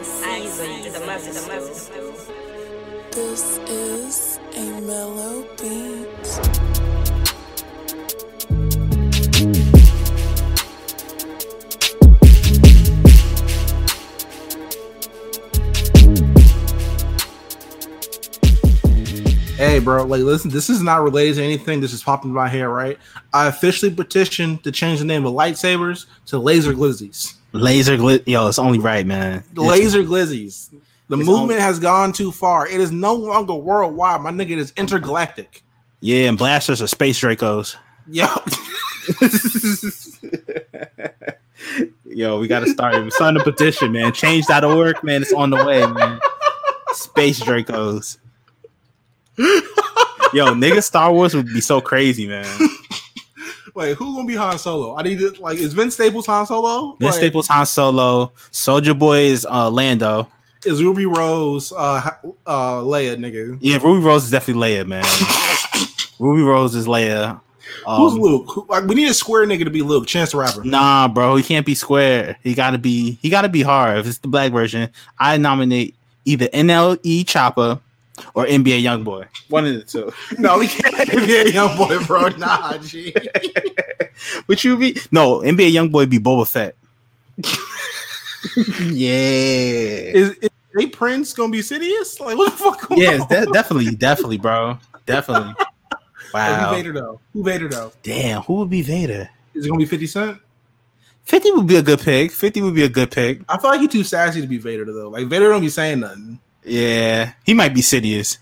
I This is a mellow beat. Hey, bro, like, listen, this is not related to anything. This is popping in my hair, right? I officially petitioned to change the name of lightsabers to laser glizzies. Yo, it's only right, man. Laser glizzies. The movement has gone too far. It is no longer worldwide. My nigga, it is intergalactic. Yeah, and blasters are space Dracos. Yo. Yo, we got to start. We're starting a petition, man. Change.org, man. It's on the way, man. Space Dracos. Yo, nigga, Star Wars would be so crazy, man. Wait, who's gonna be Han Solo? I need to, like, is Vince Staples Han Solo? Vince Staples Han Solo. Soulja Boy is Lando. Is Ruby Rose Leia, nigga? Yeah, Ruby Rose is definitely Leia, man. Ruby Rose is Leia. Who's Luke? We need a square nigga to be Luke. Chance the Rapper. Nah, bro, he can't be square. He gotta be hard. If it's the black version, I nominate either NLE Chopper or NBA Youngboy. One of the two. No, we can't NBA Youngboy, bro. Nah, G. Would you be? No, NBA Youngboy be Boba Fett. Yeah. Is they Prince gonna be Sidious? Like, what the fuck? Yeah, definitely, bro. Definitely. Wow. Who Vader though? Damn, who would be Vader? Is it gonna be 50 Cent? 50 would be a good pick. I feel like he's too sassy to be Vader though. Like, Vader don't be saying nothing. Yeah, he might be Sidious.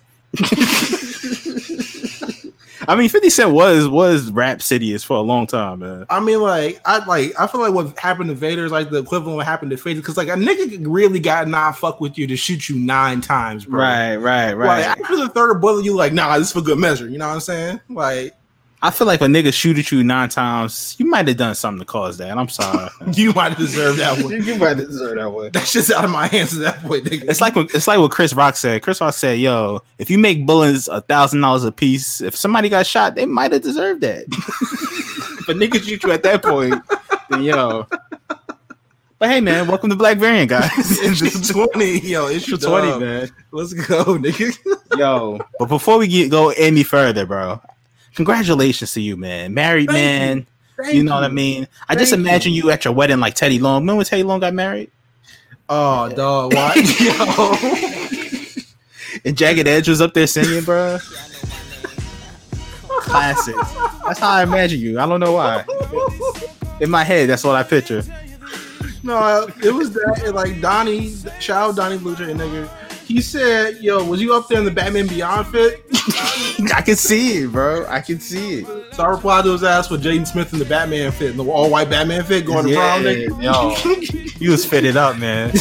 I mean, 50 Cent was rap Sidious for a long time, man. I mean, I feel like what happened to Vader is like the equivalent of what happened to Fate, because like a nigga really got not fuck with you to shoot you 9 times, bro. Right. Like, after the third bullet, you like, nah, this is for good measure. You know what I'm saying? Like, I feel like if a nigga shoot at you 9 times, you might have done something to cause that. I'm sorry. You might deserve that one. That shit's out of my hands at that point, nigga. It's like what Chris Rock said. Chris Rock said, yo, if you make bullets $1,000 a piece, if somebody got shot, they might have deserved that. If a nigga shoot you at that point, then yo. But hey, man, welcome to Black Variant, guys. It's 20. Yo, it's 20, man. Let's go, nigga. Yo. But before we go any further, bro. Congratulations to you, man. Married man. You know what I mean? I just imagine you at your wedding like Teddy Long. Remember when Teddy Long got married? Oh, dog. What? Yo. And Jagged Edge was up there singing, bro. Classic. That's how I imagine you. I don't know why. In my head, that's what I picture. No, it was that. And like Donnie, shout out Donnie Blucher, nigga. He said, yo, was you up there in the Batman Beyond fit? I can see it, bro. So I replied to his ass with Jaden Smith in the Batman fit, in the all-white Batman fit, going to prom, nigga. Yo, he was fitted up, man.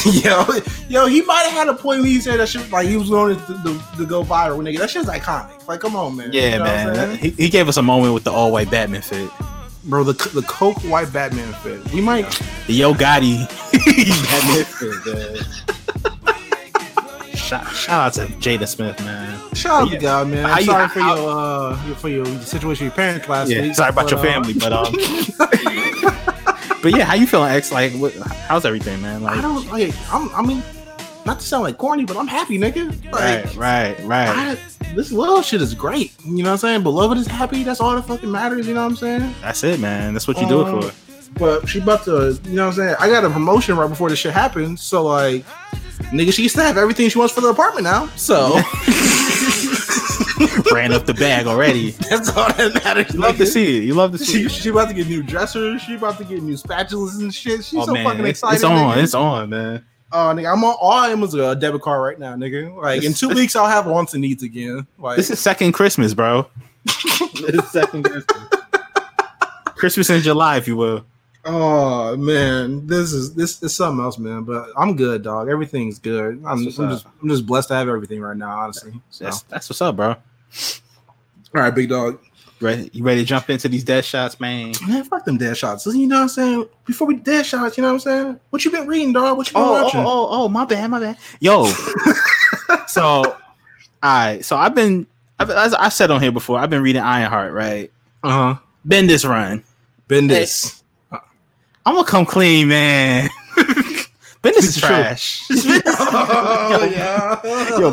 yo, he might have had a point when he said that shit, like, he was going to go viral, nigga. That shit's iconic. Like, come on, man. Yeah, you know, man. He gave us a moment with the all-white Batman fit. Bro, the Coke white Batman fit. We might... The Yo Gotti Batman fit, man. Shout out to Jada Smith, man. Shout out to God, man. I'm sorry for your situation with your parents last week. Sorry about your family, but. But yeah, how you feeling, X? Like, how's everything, man? Like, I mean, not to sound like corny, but I'm happy, nigga. Like, right. This love shit is great. You know what I'm saying? Beloved is happy. That's all that fucking matters. You know what I'm saying? That's it, man. That's what you do it for. But she about to, you know what I'm saying? I got a promotion right before this shit happened, so like. Nigga, she used to have everything she wants for the apartment now, so... Ran up the bag already. That's all that matters. You love to see it. She about to get new dressers. She about to get new spatulas and shit. She's so fucking excited. It's on, man. Oh, nigga, I'm on all Amazon debit card right now, nigga. Like, in 2 weeks, I'll have wants and needs again. Like, this is second Christmas, bro. Christmas in July, if you will. Oh man, this is something else, man. But I'm good, dog. Everything's good. I'm just blessed to have everything right now, honestly. So. That's what's up, bro. All right, big dog. You ready to jump into these dead shots, man? Man, fuck them dead shots. You know what I'm saying? Before we dead shots, you know what I'm saying? What you been reading, dog? What you been watching? Oh, my bad. Yo. So, all right. So I've said on here before. I've been reading Ironheart, right? Uh huh. Bendis. Hey. I'm gonna come clean, man. Bendis is trash. Yo,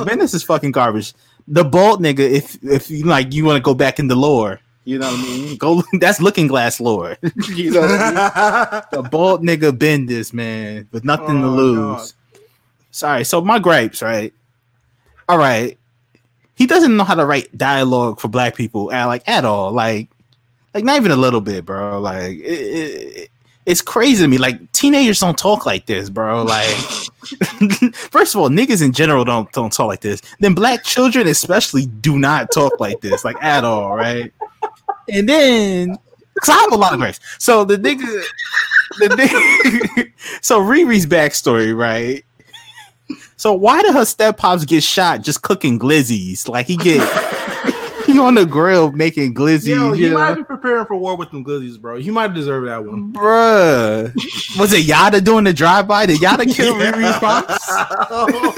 Bendis is fucking garbage. The bald nigga, if you like, you want to go back in the lore, you know what I mean? Go, that's Looking Glass lore. You know what I mean? The bald nigga Bendis, man, with nothing to lose. God. Sorry. So my gripes, right? All right. He doesn't know how to write dialogue for black people, like at all, like not even a little bit, bro. Like it's crazy to me. Like teenagers don't talk like this, bro. Like first of all, niggas in general don't talk like this. Then black children especially do not talk like this, like at all, right? And then, cause I have a lot of gripes. So the nigga. So Riri's backstory, right? So why did her step pops get shot just cooking glizzies? Like he on the grill making glizzies. Yo, he might be preparing for war with them glizzies, bro. He might deserve that one, bruh. Was it Yada doing the drive by? Did Yada kill Riri's pops? Oh,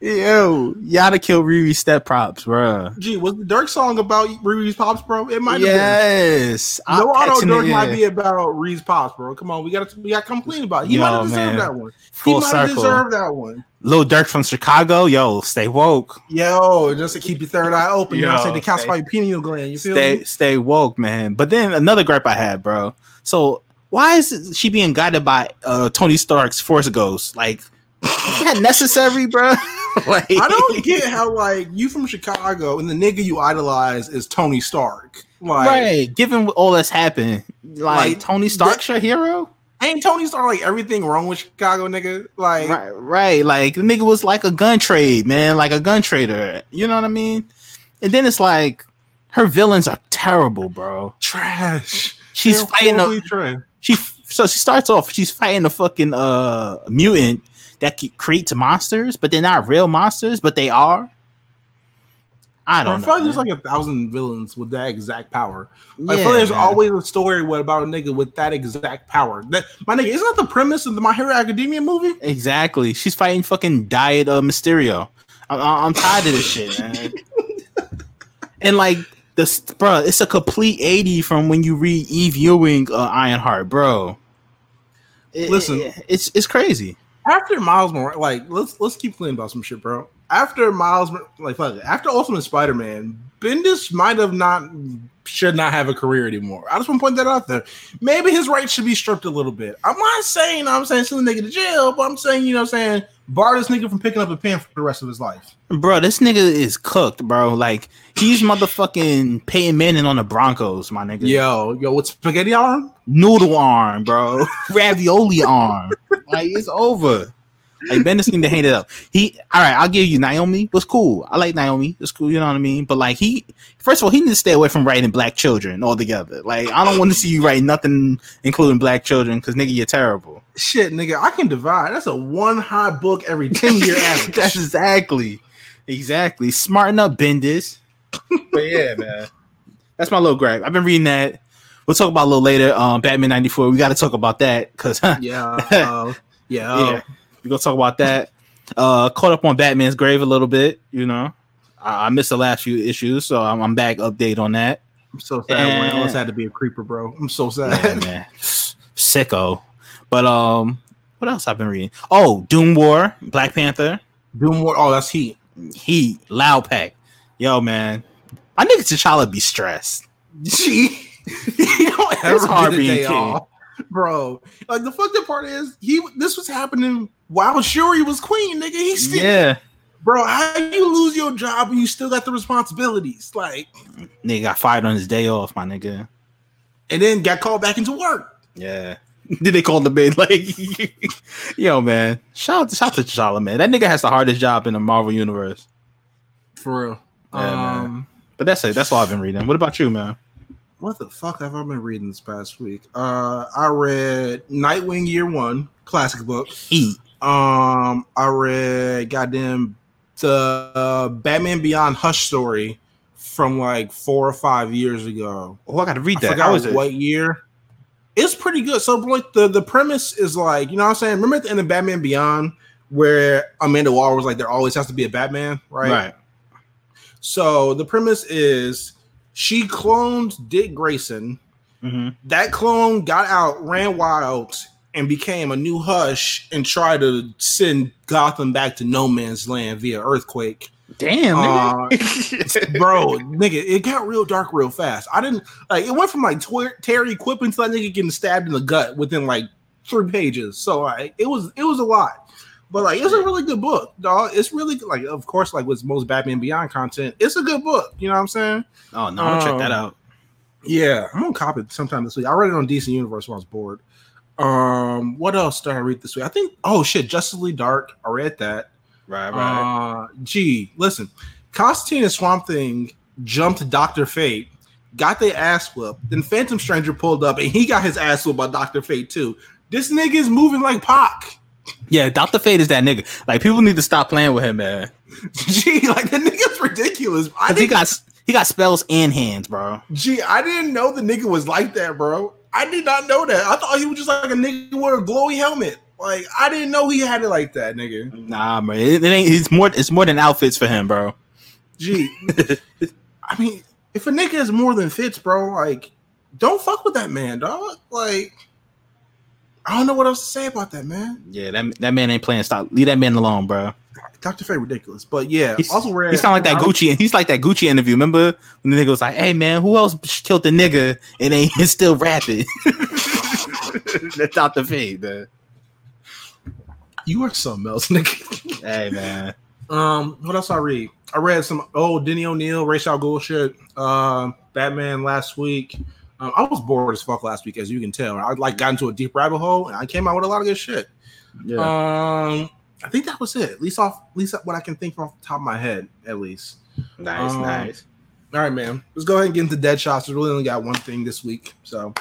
yo, Yada killed Riri's step pops, bruh. Gee, was the Dirk song about Riri's pops, bro? It might. Yes, been. No auto Dirk might be about Riri's pops, bro. Come on, we got to come clean about it. He might have deserved that one. Full he might deserve that one. Lil Durk from Chicago, yo, stay woke. Yo, just to keep your third eye open. You know what I'm saying? The calcify your pineal gland. You feel me? Stay woke, man. But then another gripe I had, bro. So why is she being guided by Tony Stark's Force Ghost? Like, is that necessary, bro? Like, I don't get how, like, you from Chicago and the nigga you idolize is Tony Stark. Like, right. Given all that's happened, like Tony Stark's your hero? Ain't Tony Stark like everything wrong with Chicago, nigga? Like, right, like the nigga was like a gun trade, man, like a gun trader. You know what I mean? And then it's like her villains are terrible, bro. Trash. She's fighting she starts off. She's fighting a fucking mutant that creates monsters, but they're not real monsters, but they are. I feel like there's like 1,000 villains with that exact power. I feel like there's always a story about a nigga with that exact power. That, my nigga, isn't that the premise of the My Hero Academia movie? Exactly. She's fighting fucking Diet Mysterio. I'm tired of this shit, man. And like, bro, it's a complete 80 from when you read Eve Ewing Ironheart, bro. Listen. It's crazy. After Miles Morales, like, let's keep playing about some shit, bro. After Miles, like, after Ultimate Spider-Man, Bendis should not have a career anymore. I just want to point that out there. Maybe his rights should be stripped a little bit. I'm not saying, send the nigga to jail, but I'm saying, bar this nigga from picking up a pen for the rest of his life. Bro, this nigga is cooked, bro. Like, he's motherfucking Peyton Manning on the Broncos, my nigga. Yo, what's spaghetti arm? Noodle arm, bro. Ravioli arm. Like, it's over. Like, Bendis need to hang it up. All right, I'll give you Naomi. Was cool. I like Naomi. It's cool. You know what I mean? But like, first of all, he needs to stay away from writing black children altogether. Like, I don't want to see you write nothing including black children because, nigga, you're terrible. Shit, nigga, I can divide. That's a one hot book every 10-year average. That's exactly. Smarten up, Bendis. But yeah, man, that's my little gripe. I've been reading that. We'll talk about a little later. Batman 94. We got to talk about that because We're going to talk about that. Caught up on Batman's grave a little bit, I missed the last few issues, so I'm back update on that. I'm so sad. I always had to be a creeper, bro. I'm so sad. Yeah, man. Sicko. But what else I've been reading? Oh, Doom War, Black Panther. Doom War. Oh, that's Heat. Heat. Loud Pack. Yo, man. I think T'Challa be stressed. Gee. You don't ever get a day off. Bro, like the fucked up part is this was happening while Shuri was queen, nigga. He still, bro. How you lose your job and you still got the responsibilities? Like, nigga got fired on his day off, my nigga, and then got called back into work. Yeah, did they call the bid? Like, yo, man, shout out to T'Challa, man. That nigga has the hardest job in the Marvel universe, for real. Yeah, man. But that's it. That's all I've been reading. What about you, man? What the fuck have I been reading this past week? I read Nightwing Year One, classic book. Heat. I read goddamn the Batman Beyond Hush story from like 4 or 5 years ago. Oh, I got to read that. I forgot what year. It's pretty good. So like the premise is like, you know what I'm saying? Remember at the end of Batman Beyond where Amanda Waller was like, there always has to be a Batman, right? Right. So the premise is, she cloned Dick Grayson. Mm-hmm. That clone got out, ran wild, and became a new Hush and tried to send Gotham back to no man's land via earthquake. Damn, nigga. Bro, nigga, it got real dark real fast. I didn't like it went from like Terry Quippen to that nigga getting stabbed in the gut within like 3 pages. So like it was a lot, but like it's a really good book, dog. It's really like, of course, like with most Batman Beyond content, it's a good book. You know what I'm saying? Oh no, I'm gonna check that out. Yeah, I'm gonna cop it sometime this week. I read it on DC Universe when I was bored. What else did I read this week? I think Justice League Dark. I read that. Right. Listen, Constantine and Swamp Thing jumped Dr. Fate, got their ass whooped, then Phantom Stranger pulled up and he got his ass whooped by Dr. Fate too. This nigga is moving like Pac. Yeah, Dr. Fate is that nigga. Like, people need to stop playing with him, man. Like, that nigga's ridiculous. He got spells and hands, bro. I didn't know the nigga was like that, bro. I did not know that. I thought he was just like a nigga with a glowy helmet. Like, I didn't know he had it like that, nigga. Nah, man, it's more than outfits for him, bro. I mean, if a nigga is more than fits, bro, like, don't fuck with that man, dog. Like, I don't know what else to say about that, man. Yeah, that man ain't playing. Stop, leave that man alone, bro. Dr. Faye ridiculous, but yeah. He sound like that Gucci. He's like that Gucci interview. Remember when the nigga was like, "Hey man, who else killed the nigga and ain't still rapping?" That's Dr. Faye, man. You are something else, nigga. Hey, man. What else I read? I read some old Denny O'Neil, Ra's al Ghul shit. Batman last week. I was bored as fuck last week, as you can tell. I got into a deep rabbit hole, and I came out with a lot of good shit. Yeah. I think that was it. At least what I can think from off the top of my head, at least. Nice. All right, man. Let's go ahead and get into Dead Shots. We really only got one thing this week, so.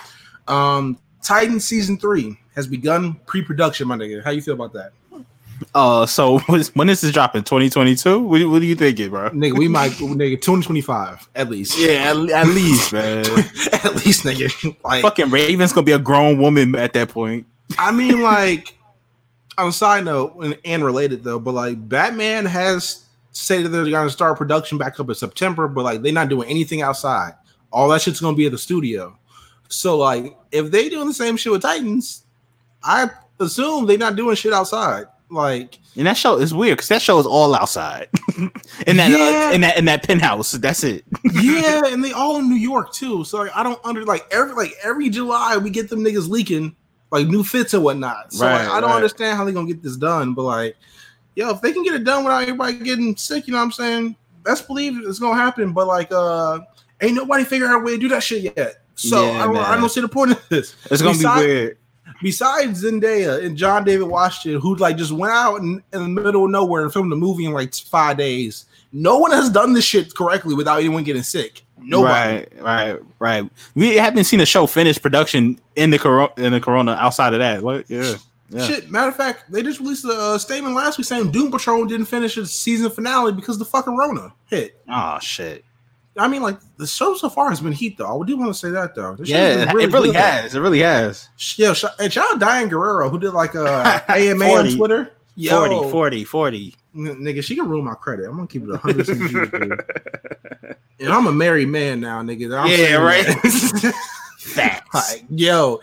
Titans season 3 has begun pre-production, my nigga. How you feel about that? So when this is dropping, 2022? What do you thinking, bro? Nigga, we might, 2025 at least. Yeah, at least, man. At least, nigga. Like, fucking Raven's gonna be a grown woman at that point. I mean, like, on a side note and related though, but like, Batman has said that they're gonna start production back up in September, but like, they're not doing anything outside. All that shit's gonna be at the studio. So, like, if they doing the same shit with Titans, I assume they're not doing shit outside. Like, and that show is weird because that show is all outside in that penthouse. That's it. Yeah, and they all in New York too. So like, I don't every July we get them niggas leaking like new fits and whatnot. So I don't understand how they're gonna get this done. But like, yo, if they can get it done without everybody getting sick, you know what I'm saying? Best believe it's gonna happen. But like, ain't nobody figured out a way to do that shit yet. So yeah, I don't see the point of this. It's gonna be weird. Besides Zendaya and John David Washington, who like just went out in the middle of nowhere and filmed the movie in like 5 days, no one has done this shit correctly without anyone getting sick. Nobody. Right. We haven't seen a show finish production in the corona. Outside of that, like, yeah. Shit. Matter of fact, they just released a statement last week saying Doom Patrol didn't finish its season finale because the fucking Rona hit. Oh shit. I mean, like, the show so far has been heat, though. I do want to say that, though. It really has. Yeah, and y'all Diane Guerrero, who did, like, AMA on Twitter. 40. Nigga, she can ruin my credit. I'm going to keep it 100%. And I'm a married man now, nigga. Right? Facts. Like, yo,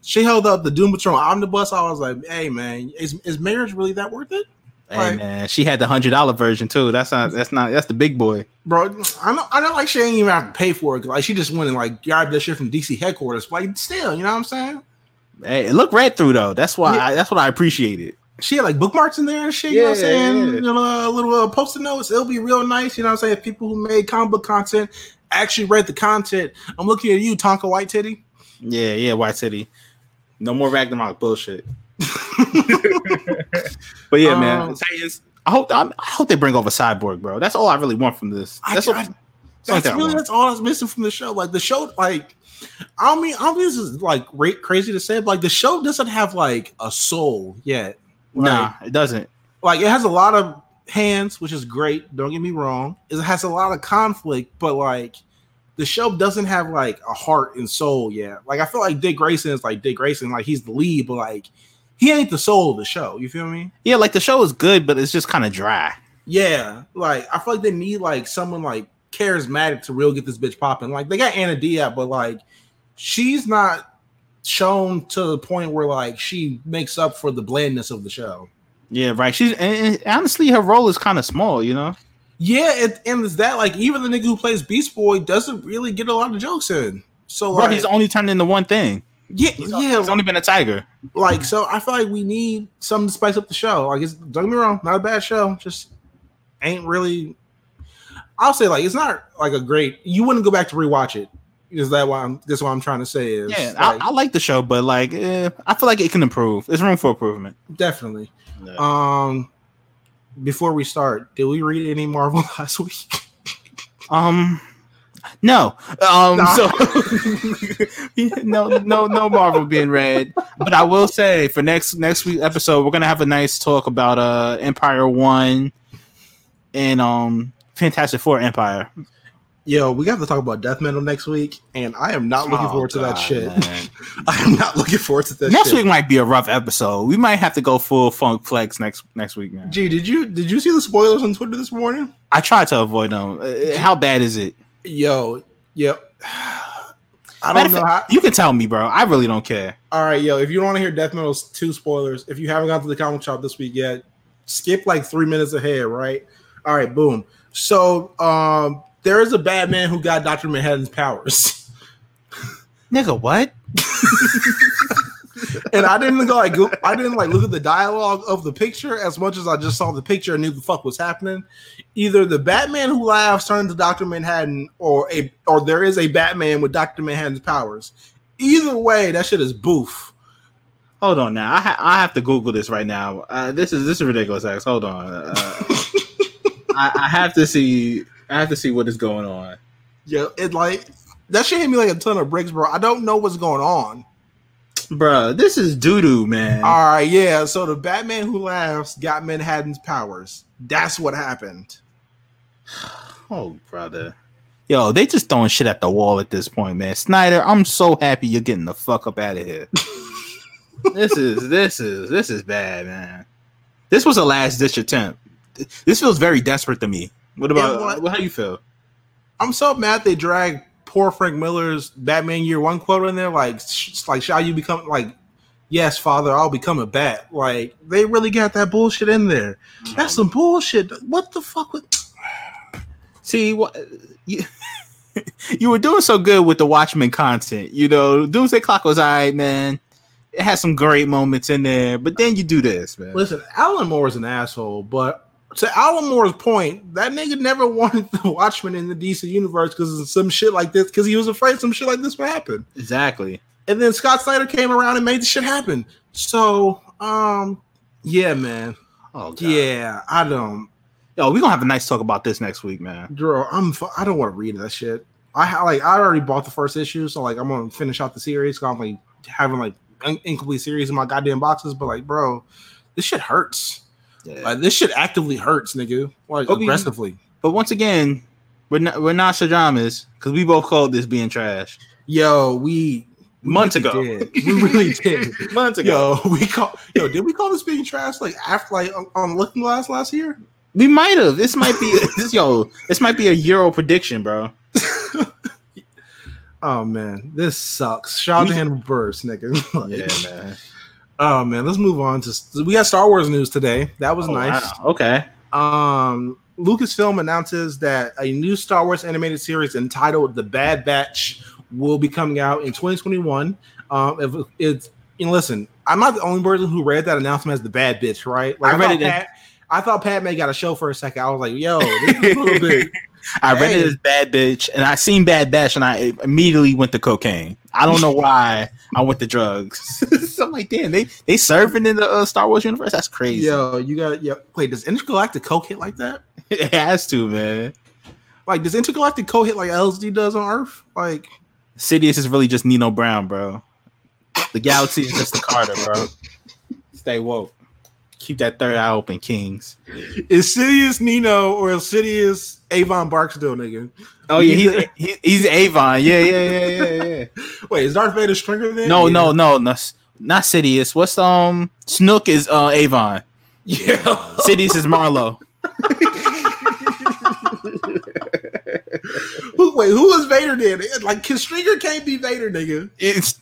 she held up the Doom Patrol Omnibus. I was like, hey, man, is marriage really that worth it? Hey man, she had the $100 version too. That's the big boy, bro. I know, like, she ain't even have to pay for it. Like, she just went and like grabbed that shit from DC headquarters. But, like, still, you know what I'm saying? Hey, it looked read through though. That's why. Yeah. That's what I appreciated. She had like bookmarks in there and shit. Yeah, you know what I'm saying? Yeah. Little post-it notes. It'll be real nice. You know what I'm saying? If people who made comic book content actually read the content. I'm looking at you, Tonka White Titty. Yeah, White Titty. No more Ragnarok bullshit. But yeah, man. I hope they bring over Cyborg, bro. That's all I really want from this. That's all that's missing from the show. Like, the show, like, I mean, this is like crazy to say, but like, the show doesn't have like a soul yet. Like, nah, it doesn't. Like, it has a lot of hands, which is great. Don't get me wrong. It has a lot of conflict, but like, the show doesn't have like a heart and soul yet. Like, I feel like Dick Grayson is like Dick Grayson. Like, he's the lead, but like, he ain't the soul of the show. You feel me? Yeah, like, the show is good, but it's just kind of dry. Yeah, like, I feel like they need like someone like charismatic to real get this bitch popping. Like, they got Anna Diop, but like, she's not shown to the point where like she makes up for the blandness of the show. Yeah, right. She's and honestly her role is kind of small, you know. Yeah, and it's that like even the nigga who plays Beast Boy doesn't really get a lot of jokes in. So bro, like, he's only turned into one thing. Yeah, he's only been a tiger. Like, so I feel like we need something to spice up the show. Like, it's, don't get me wrong, not a bad show. Just ain't really. I'll say like it's not like a great. You wouldn't go back to rewatch it. Is that why? That's what I'm trying to say. Is, yeah, like, I like the show, but like I feel like it can improve. There's room for improvement. Definitely. Yeah. Before we start, did we read any Marvel last week? No. So no Marvel being read. But I will say for next week's episode, we're gonna have a nice talk about Empire 1 and Fantastic Four Empire. Yo, we got to talk about Death Metal next week, and I am not looking forward to that shit. I am not looking forward to that. Next week might be a rough episode. We might have to go full Funk Flex next week, man. Gee, did you see the spoilers on Twitter this morning? I tried to avoid them. How bad is it? Yo, yep. I don't know how. You can tell me, bro. I really don't care. All right, yo. If you don't want to hear Death Metal's 2 spoilers, if you haven't gone to the comic shop this week yet, skip like 3 minutes ahead, right? All right, boom. So, there is a Batman who got Dr. Manhattan's powers. Nigga, what? And I didn't go like look at the dialogue of the picture as much as I just saw the picture and knew the fuck was happening. Either the Batman who laughs turned to Dr. Manhattan, or there is a Batman with Dr. Manhattan's powers. Either way, that shit is boof. Hold on now, I have to Google this right now. This is ridiculous, X. Hold on, I have to see. I have to see what is going on. Yeah, it like that shit hit me like a ton of bricks, bro. I don't know what's going on, bro. This is doo-doo, man. All right, yeah. So the Batman who laughs got Manhattan's powers. That's what happened. Oh, brother. Yo, they just throwing shit at the wall at this point, man. Snyder, I'm so happy you're getting the fuck up out of here. This is bad, man. This was a last-ditch attempt. This feels very desperate to me. What about how do you feel? I'm so mad they dragged poor Frank Miller's Batman Year One quote in there. Like, shall you become like, yes, Father, I'll become a bat. Like, they really got that bullshit in there. That's some bullshit. What the fuck? See, what you were doing so good with the Watchmen content. You know, Doomsday Clock was all right, man. It had some great moments in there, but then you do this, man. Listen, Alan Moore is an asshole, but. To Alan Moore's point, that nigga never wanted the Watchmen in the DC universe because some shit like this, because he was afraid some shit like this would happen. Exactly. And then Scott Snyder came around and made the shit happen. So, yeah, man. Oh, God. Yeah, I don't. Yo, we gonna have a nice talk about this next week, man. Bro, I don't want to read that shit. I already bought the first issue, so like I'm gonna finish out the series. Cause I'm like having like incomplete series in my goddamn boxes, but like, bro, this shit hurts. Yeah. Like, this shit actively hurts, nigga. Like aggressively. But once again, we're not Shadamas because we both called this being trash. Yo, we really did. Months ago. Did we call this being trash? Like after like on Looking Glass last year? We might have. This might be a Euro prediction, bro. Oh man, this sucks. Shout out to Hannibal Buress, nigga. Like, yeah, man. Oh man, let's move on to. We got Star Wars news today. That was nice. Wow. Okay. Lucasfilm announces that a new Star Wars animated series entitled "The Bad Batch" will be coming out in 2021. Listen, I'm not the only person who read that announcement as "The Bad Bitch," right? Like, I thought Pat May got a show for a second. I was like, "Yo, this is a little bit." I read it as Bad Bitch, and I seen Bad Batch, and I immediately went to cocaine. I don't know why I went to drugs. So I'm like, damn, they surfing in the Star Wars universe? That's crazy. Yo, you got wait, does intergalactic coke hit like that? It has to, man. Like, does intergalactic coke hit like LSD does on Earth? Like, Sidious is really just Nino Brown, bro. The galaxy is just the Carter, bro. Stay woke. Keep that third eye open, Kings. Is Sidious Nino or is Sidious Avon Barksdale, nigga? Oh yeah, he's Avon. Yeah. Wait, is Darth Vader Stringer then? No, not Sidious. What's Snook is Avon. Yeah, Sidious is Marlo. Wait, who is Vader then? Like, Stringer can't be Vader, nigga. It's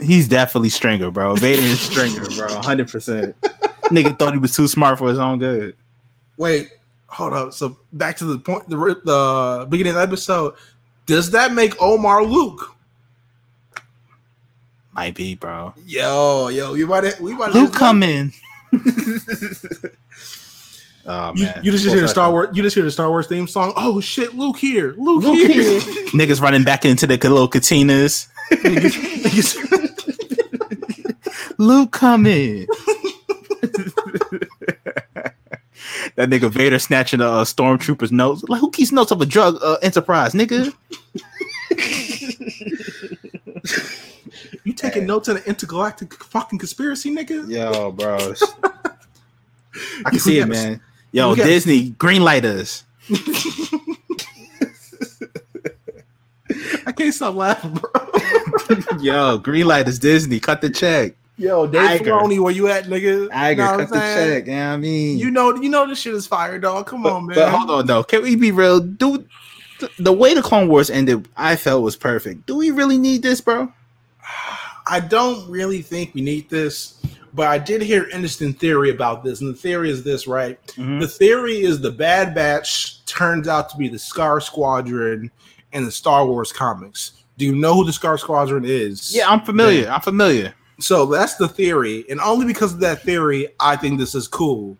He's definitely Stringer, bro. Vader is Stringer, bro. 100%. Nigga thought he was too smart for his own good. Wait, hold up. So back to the point, the beginning of the episode. Does that make Omar Luke? Might be, bro. Yo, we might. Luke come in. Oh man! You just hear the Star Wars. You just hear the Star Wars theme song. Oh shit! Luke here. Niggas running back into the little katinas. Luke come in. That nigga Vader snatching a stormtrooper's notes. Like, who keeps notes of a drug enterprise, nigga? You taking notes in an intergalactic fucking conspiracy, nigga? Yo, bro. I can see it, man. Yo, Disney, greenlight us. I can't stop laughing, bro. Yo, greenlight us, Disney. Cut the check. Yo, Dave Filoni, where you at, nigga? Cut the check. You know what I mean? You know this shit is fire, dog. Come on, man. But hold on, though. Can we be real? Dude, the way the Clone Wars ended, I felt was perfect. Do we really need this, bro? I don't really think we need this. But I did hear interesting theory about this, and the theory is this, right? Mm-hmm. The theory is the Bad Batch turns out to be the Scar Squadron in the Star Wars comics. Do you know who the Scar Squadron is? Yeah, I'm familiar. Yeah. So that's the theory, and only because of that theory, I think this is cool.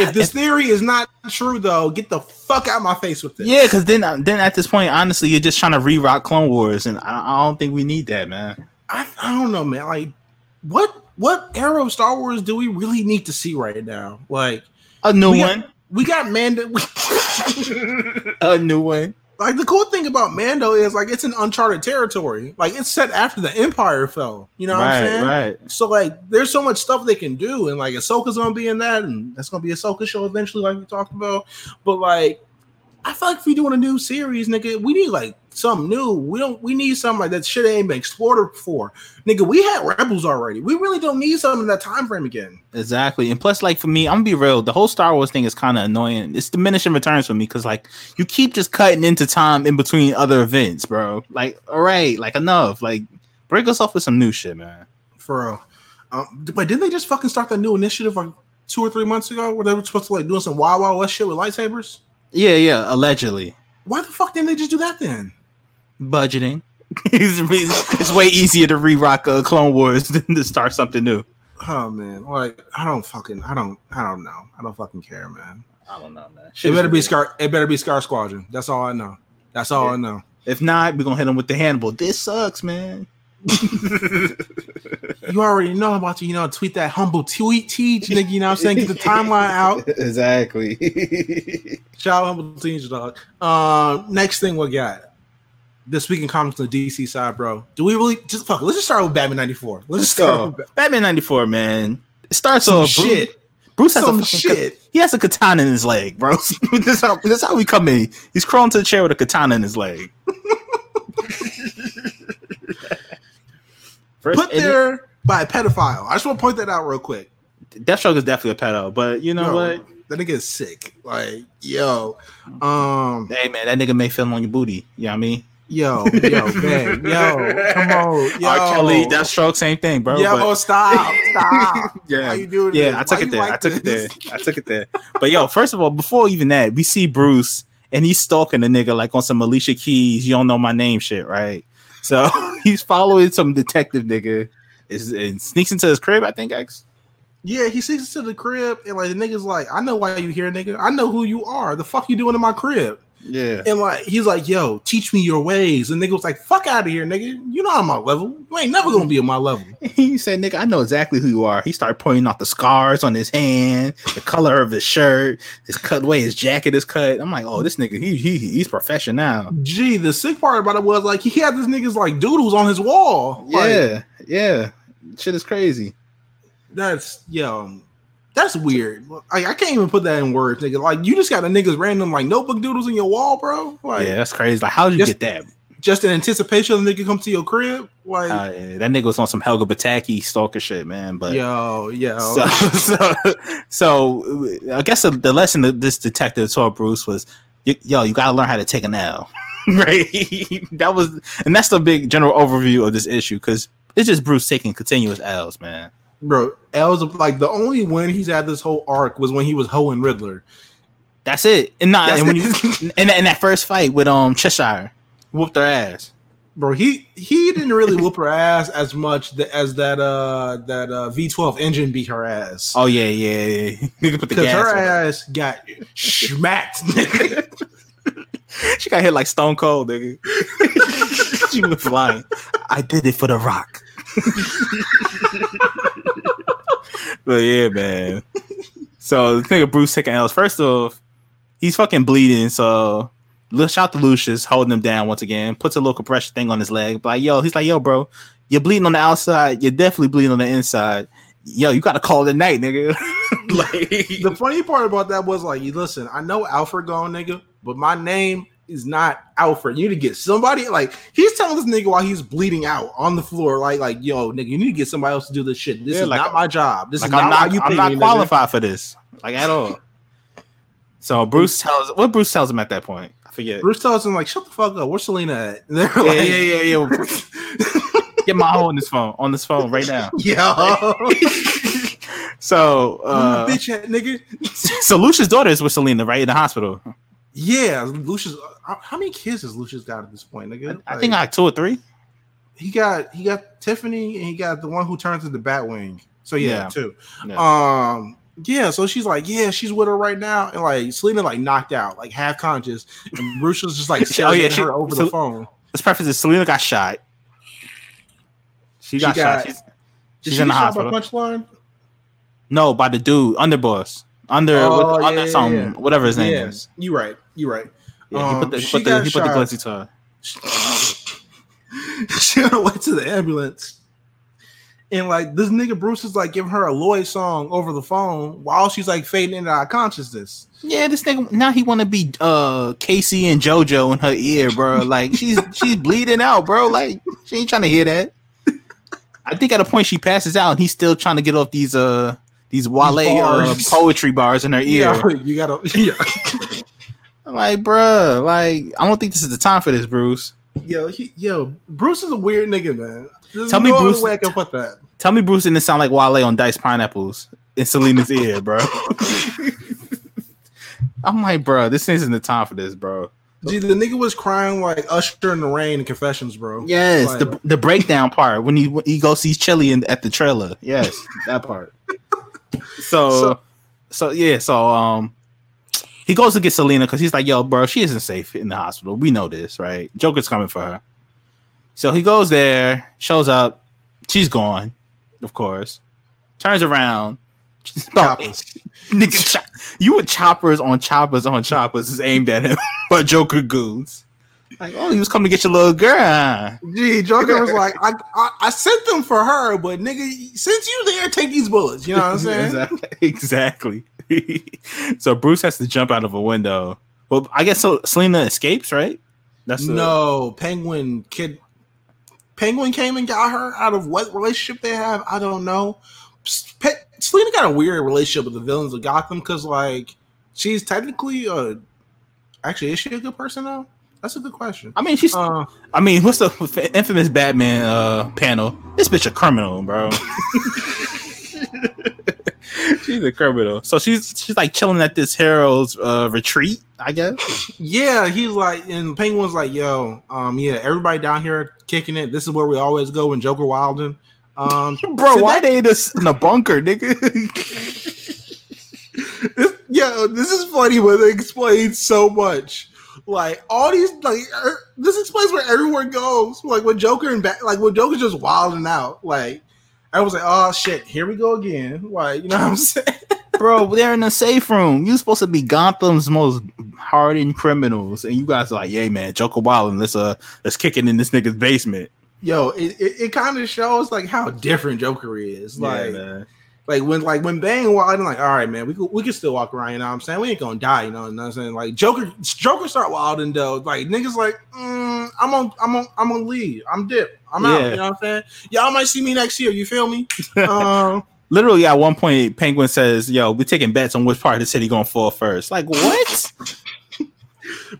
If this theory is not true, though, get the fuck out of my face with this. Yeah, because then at this point, honestly, you're just trying to re-rock Clone Wars, and I don't think we need that, man. I don't know, man. Like, What era of Star Wars do we really need to see right now? Like a new one. We got Mando. A new one. Like the cool thing about Mando is like it's an uncharted territory. Like it's set after the Empire fell. You know what I'm saying? Right. So like there's so much stuff they can do, and like Ahsoka's gonna be in that, and that's gonna be Ahsoka show eventually, like we talked about. But like I feel like if we're doing a new series, nigga, we need like something new. We need something like that shit ain't been explored before. Nigga, we had Rebels already. We really don't need something in that time frame again. Exactly. And plus, like for me, I'm gonna be real, the whole Star Wars thing is kind of annoying. It's diminishing returns for me because like you keep just cutting into time in between other events, bro. Like, all right, like enough. Like break us off with some new shit, man. For real. But didn't they just fucking start that new initiative like 2 or 3 months ago where they were supposed to like doing some Wild Wild West shit with lightsabers? Yeah, allegedly. Why the fuck didn't they just do that then? Budgeting. It's way easier to re-rock Clone Wars than to start something new. Oh man, like I don't know. I don't fucking care, man. I don't know, man. It better be Scar Squadron. That's all I know. I know. If not, we're gonna hit them with the Hannibal. This sucks, man. You already know about tweet that humble tweet, nigga. You know what I'm saying? Get the timeline out. Exactly. Shout out humble teach, dog. Next thing we got. This week in comics on the DC side, bro. Do we really just fuck? Let's just start with Batman 94. Batman 94, man. It starts some off shit. Bruce has some shit. He has a katana in his leg, bro. That's how we come in. He's crawling to the chair with a katana in his leg. Put there by a pedophile. I just want to point that out real quick. Deathstroke is definitely a pedo, but you know what? That nigga is sick. Like, yo. Hey, man, that nigga may film on your booty. You know what I mean? Yo, man. Yo, come on. Yo. R. Kelly, Deathstroke, same thing, bro. Yo, stop. Yeah. How you doing this? I took it there. But, yo, first of all, before even that, we see Bruce, and he's stalking the nigga like on some Alicia Keys, you don't know my name shit, right? So he's following some detective nigga and sneaks into his crib, I think, X. Yeah, he sneaks into the crib and like the nigga's like, I know why you here, nigga. I know who you are. The fuck you doing in my crib? Yeah. And like he's like, yo, teach me your ways. And nigga was like, fuck out of here, nigga. You're not on my level. You ain't never gonna be on my level. He said, nigga, I know exactly who you are. He started pointing out the scars on his hand, the color of his shirt, his cut way, his jacket is cut. I'm like, oh, this nigga, he's professional. Gee, the sick part about it was like he had this nigga's like doodles on his wall. Yeah. Shit is crazy. That's weird. Like, I can't even put that in words, nigga. Like you just got a nigga's random like notebook doodles in your wall, bro. Like, yeah, that's crazy. Like how'd you get that? Just in anticipation of the nigga come to your crib. Like that nigga was on some Helga Pataki stalker shit, man. But So I guess the lesson that this detective taught Bruce was, yo, you gotta learn how to take an L, right? That's the big general overview of this issue because It's just Bruce taking continuous L's, man. Bro, L's, like, the only win he's had this whole arc was when he was hoeing Riddler. That's it. And nah, and when you in that first fight with Cheshire, whooped her ass. Bro, he didn't really whoop her ass as much as that V12 engine beat her ass. Oh yeah. Because her ass got smacked. She got hit like Stone Cold, nigga. She was flying. I did it for the Rock. But yeah, man. So the thing of Bruce taking L's, first off, he's fucking bleeding, so. Shout to Lucius, holding him down once again. Puts a little compression thing on his leg. But he's like, bro, you're bleeding on the outside. You're definitely bleeding on the inside. Yo, you got to call it a night, nigga. Like, the funny part about that was, like, listen, I know Alfred gone, nigga, but my name is not Alfred. You need to get somebody. Like, he's telling this nigga while he's bleeding out on the floor, like, yo, nigga, you need to get somebody else to do this shit. This is not my job. This is not you. I'm not qualified for this, like, at all. So Bruce tells him at that point. Forget. Bruce tells him, like, shut the fuck up. Where's Selena at? And they're like, yeah. Get my hoe on this phone right now. Yeah. So bitch ass nigga. So Lucia's daughter is with Selena, right, in the hospital. Yeah, Lucia's. How many kids has Lucia's got at this point, nigga? Like, I think like 2 or 3. He got Tiffany and he got the one who turns into Batwing. So yeah. 2. Yeah. Yeah, so she's like, yeah, she's with her right now, and like Selena like knocked out, like half conscious, and Bruce was just like, her over the phone. Let's preface this: Selena got shot. She got shot. She's in the hospital. By Punchline? No, by the dude, Underboss, whatever his name is. You right. Yeah, he put the glizzy to her. She went to the ambulance. And like this nigga Bruce is like giving her a Lloyd song over the phone while she's like fading into our consciousness. Yeah, this nigga now he want to be Casey and JoJo in her ear, bro. Like she's bleeding out, bro. Like she ain't trying to hear that. I think at a point she passes out and he's still trying to get off these Wale poetry bars in her ear. Yeah, you gotta. Yeah. I'm like, bro, like I don't think this is the time for this, Bruce. Yo, Bruce is a weird nigga, man. Tell me Bruce didn't sound like Wale on Diced Pineapples in Selena's ear, bro. I'm like, bro, this isn't the time for this, bro. Dude, the nigga was crying like Usher in the Rain in Confessions, bro. Yes, like, the breakdown part when he goes sees Chili at the trailer. Yes, that part. So he goes to get Selena because he's like, yo, bro, she isn't safe in the hospital. We know this, right? Joker's coming for her. So he goes there, shows up. She's gone, of course. Turns around. Choppers. Nigga, you were choppers is aimed at him by Joker goons. Like, oh, he was coming to get your little girl. Gee, Joker was like, I sent them for her, but nigga, since you there, take these bullets. You know what I'm saying? Exactly. So Bruce has to jump out of a window. Well, I guess so. Selena escapes, right? Penguin kid. Penguin came and got her out of what relationship they have. I don't know. Selena got a weird relationship with the villains of Gotham because, like, she's technically is she a good person now? That's a good question. I mean, she's. I mean, what's the infamous Batman panel? This bitch a criminal, bro. She's a criminal. So she's like chilling at this Harold's retreat, I guess. Yeah, he's like, and Penguin's like, yo, everybody down here kicking it. This is where we always go when Joker wilding. Bro, why they in a bunker, nigga? This is funny when they explain so much. Like all these, like this explains where everyone goes. Like when Joker and when Joker's just wilding out, like. I was like, oh shit, here we go again. Like, you know what I'm saying? Bro, they're in a safe room. You're supposed to be Gotham's most hardened criminals. And you guys are like, yeah, man, Joker Wildin, let's kick it in this nigga's basement. Yo, it kind of shows like how different Joker is. Like, yeah, man. Like when Bane Wildin, like, all right, man, we can still walk around, you know what I'm saying? We ain't gonna die, you know what I'm saying? Like Joker start wilding though. Like niggas like, I'm gonna leave. I'm dipped. I'm out, you know what I'm saying? Y'all might see me next year, you feel me? Literally at one point, Penguin says, yo, we're taking bets on which part of the city gonna fall first. Like, what?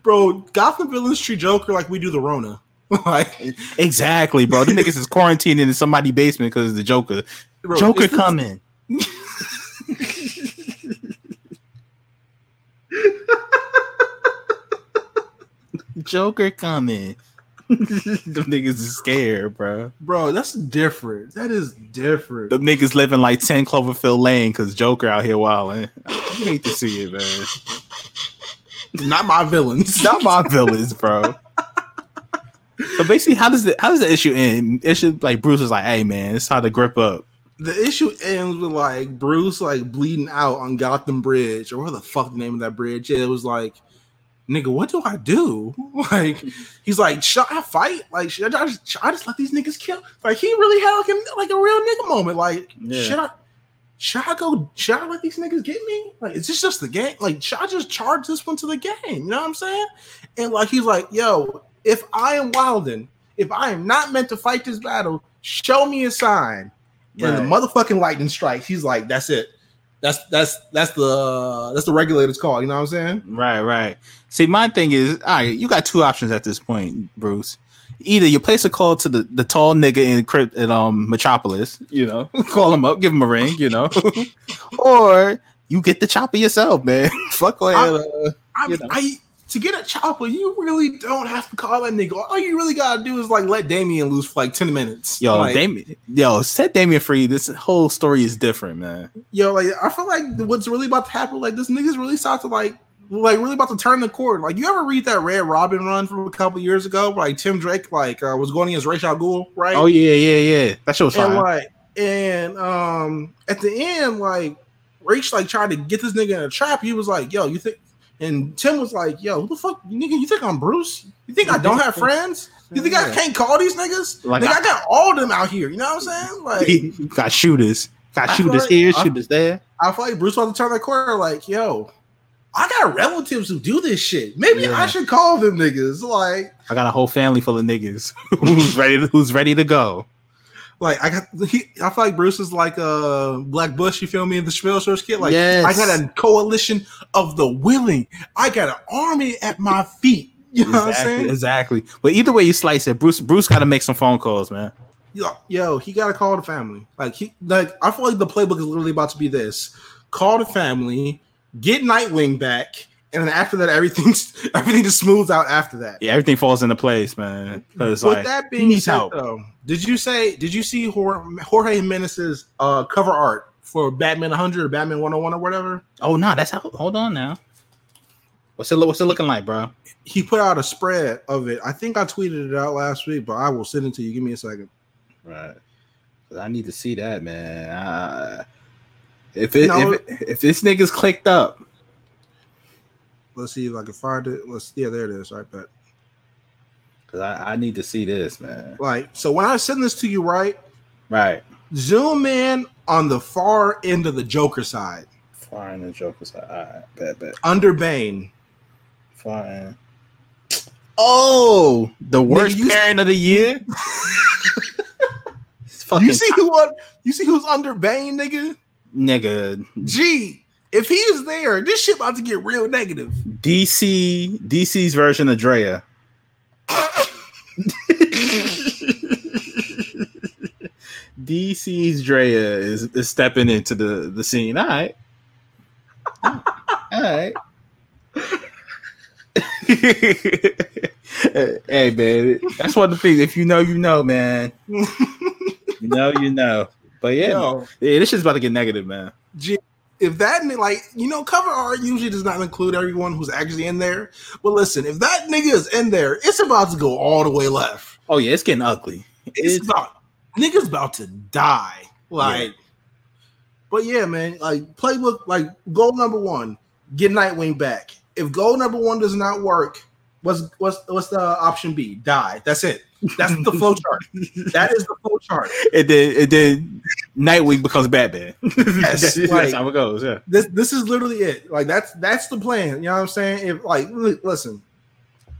Bro, Gotham villains treat Joker like we do the Rona. Like, exactly, bro. Them niggas is quarantined in somebody's basement because the Joker. Bro, Joker coming. Joker coming. Them niggas is scared, bro. Bro, that's different. That is different. Them niggas living like 10 Cloverfield Lane because Joker out here wilding. I hate to see it, man. Not my villains. Not my villains, bro. So basically, how does the issue end? Issue like Bruce is like, hey man, it's time to grip up. The issue ends with like Bruce like bleeding out on Gotham Bridge, or what the fuck the name of that bridge? Yeah, it was like, nigga, what do I do? Like, he's like, should I fight? Like, should I just let these niggas kill? Like, he really had like a real nigga moment. Like, yeah. Should I go? Should I let these niggas get me? Like, is this just the game? Like, should I just charge this one to the game? You know what I'm saying? And like, he's like, yo. If I am wildin', if I am not meant to fight this battle, show me a sign. When the motherfucking lightning strikes, he's like, "That's it. That's the regulator's call." You know what I'm saying? Right, right. See, my thing is, all right, you got two options at this point, Bruce. Either you place a call to the tall nigga in Metropolis, you know, call him up, give him a ring, you know, or you get the chopper yourself, man. Fuck like to get a chopper, you really don't have to call that nigga. All you really gotta do is like let Damian loose for like 10 minutes. Yo, like, set Damian free. This whole story is different, man. Yo, like I feel like what's really about to happen, like this nigga's really starting to like really about to turn the corner. Like, you ever read that Red Robin run from a couple years ago, where, like Tim Drake was going against Ra's al Ghul, right? Oh yeah. That shit was fine. And at the end, like Ra's like tried to get this nigga in a trap. He was like, "Yo, you think?" And Tim was like, "Yo, who the fuck, nigga? You think I'm Bruce? You think I don't have friends? You think I can't call these niggas? Like, nigga, I got all them out here. You know what I'm saying? Like, got shooters here, shooters there. I feel like Bruce was on the turn of the corner. Like, yo, I got relatives who do this shit. Maybe I should call them niggas. Like, I got a whole family full of niggas who's ready to go. Like, I feel like Bruce is like a Black Bush, you feel me, in the Smell Source kid. Like, yes. I got a coalition of the willing. I got an army at my feet. You know what I'm saying? Exactly. But either way you slice it, Bruce got to make some phone calls, man. Yo, he got to call the family. Like, I feel like the playbook is literally about to be this. Call the family, get Nightwing back. And then after that, everything just smooths out after that. Yeah, everything falls into place, man. With like, that being said, though, did you see Jorge Menez's cover art for Batman 100 or Batman 101 or whatever? Oh no, hold on now. What's it looking like, bro? He put out a spread of it. I think I tweeted it out last week, but I will send it to you. Give me a second. Right. I need to see that, man. If this nigga's clicked up. Let's see if I can find it. There it is. Right back. Because I need to see this, man. Right. So when I send this to you, right. Zoom in on the far end of the Joker side. Far end of the Joker side. All right. Bad. Under Bane. Far end. Oh, the worst parent of the year. You see who's under Bane, nigga? Nigga. Gee. If he is there, this shit about to get real negative. DC's version of Drea. DC's Drea is stepping into the scene. All right. All right. Hey, man. That's one of the things. If you know, you know, man. You know. But yeah, this shit's about to get negative, man. If that, cover art usually does not include everyone who's actually in there. But listen, if that nigga is in there, it's about to go all the way left. Oh, yeah, it's getting ugly. Nigga's about to die. Like, yeah. But yeah, man, like, playbook, like, goal number one, get Nightwing back. If goal number one does not work, what's the option B? Die. That's it. That's the flow chart. That is the flow chart. And then Nightwing becomes Batman. Yes, that's how it goes. Yeah. This is literally it. Like that's the plan. You know what I'm saying? If listen,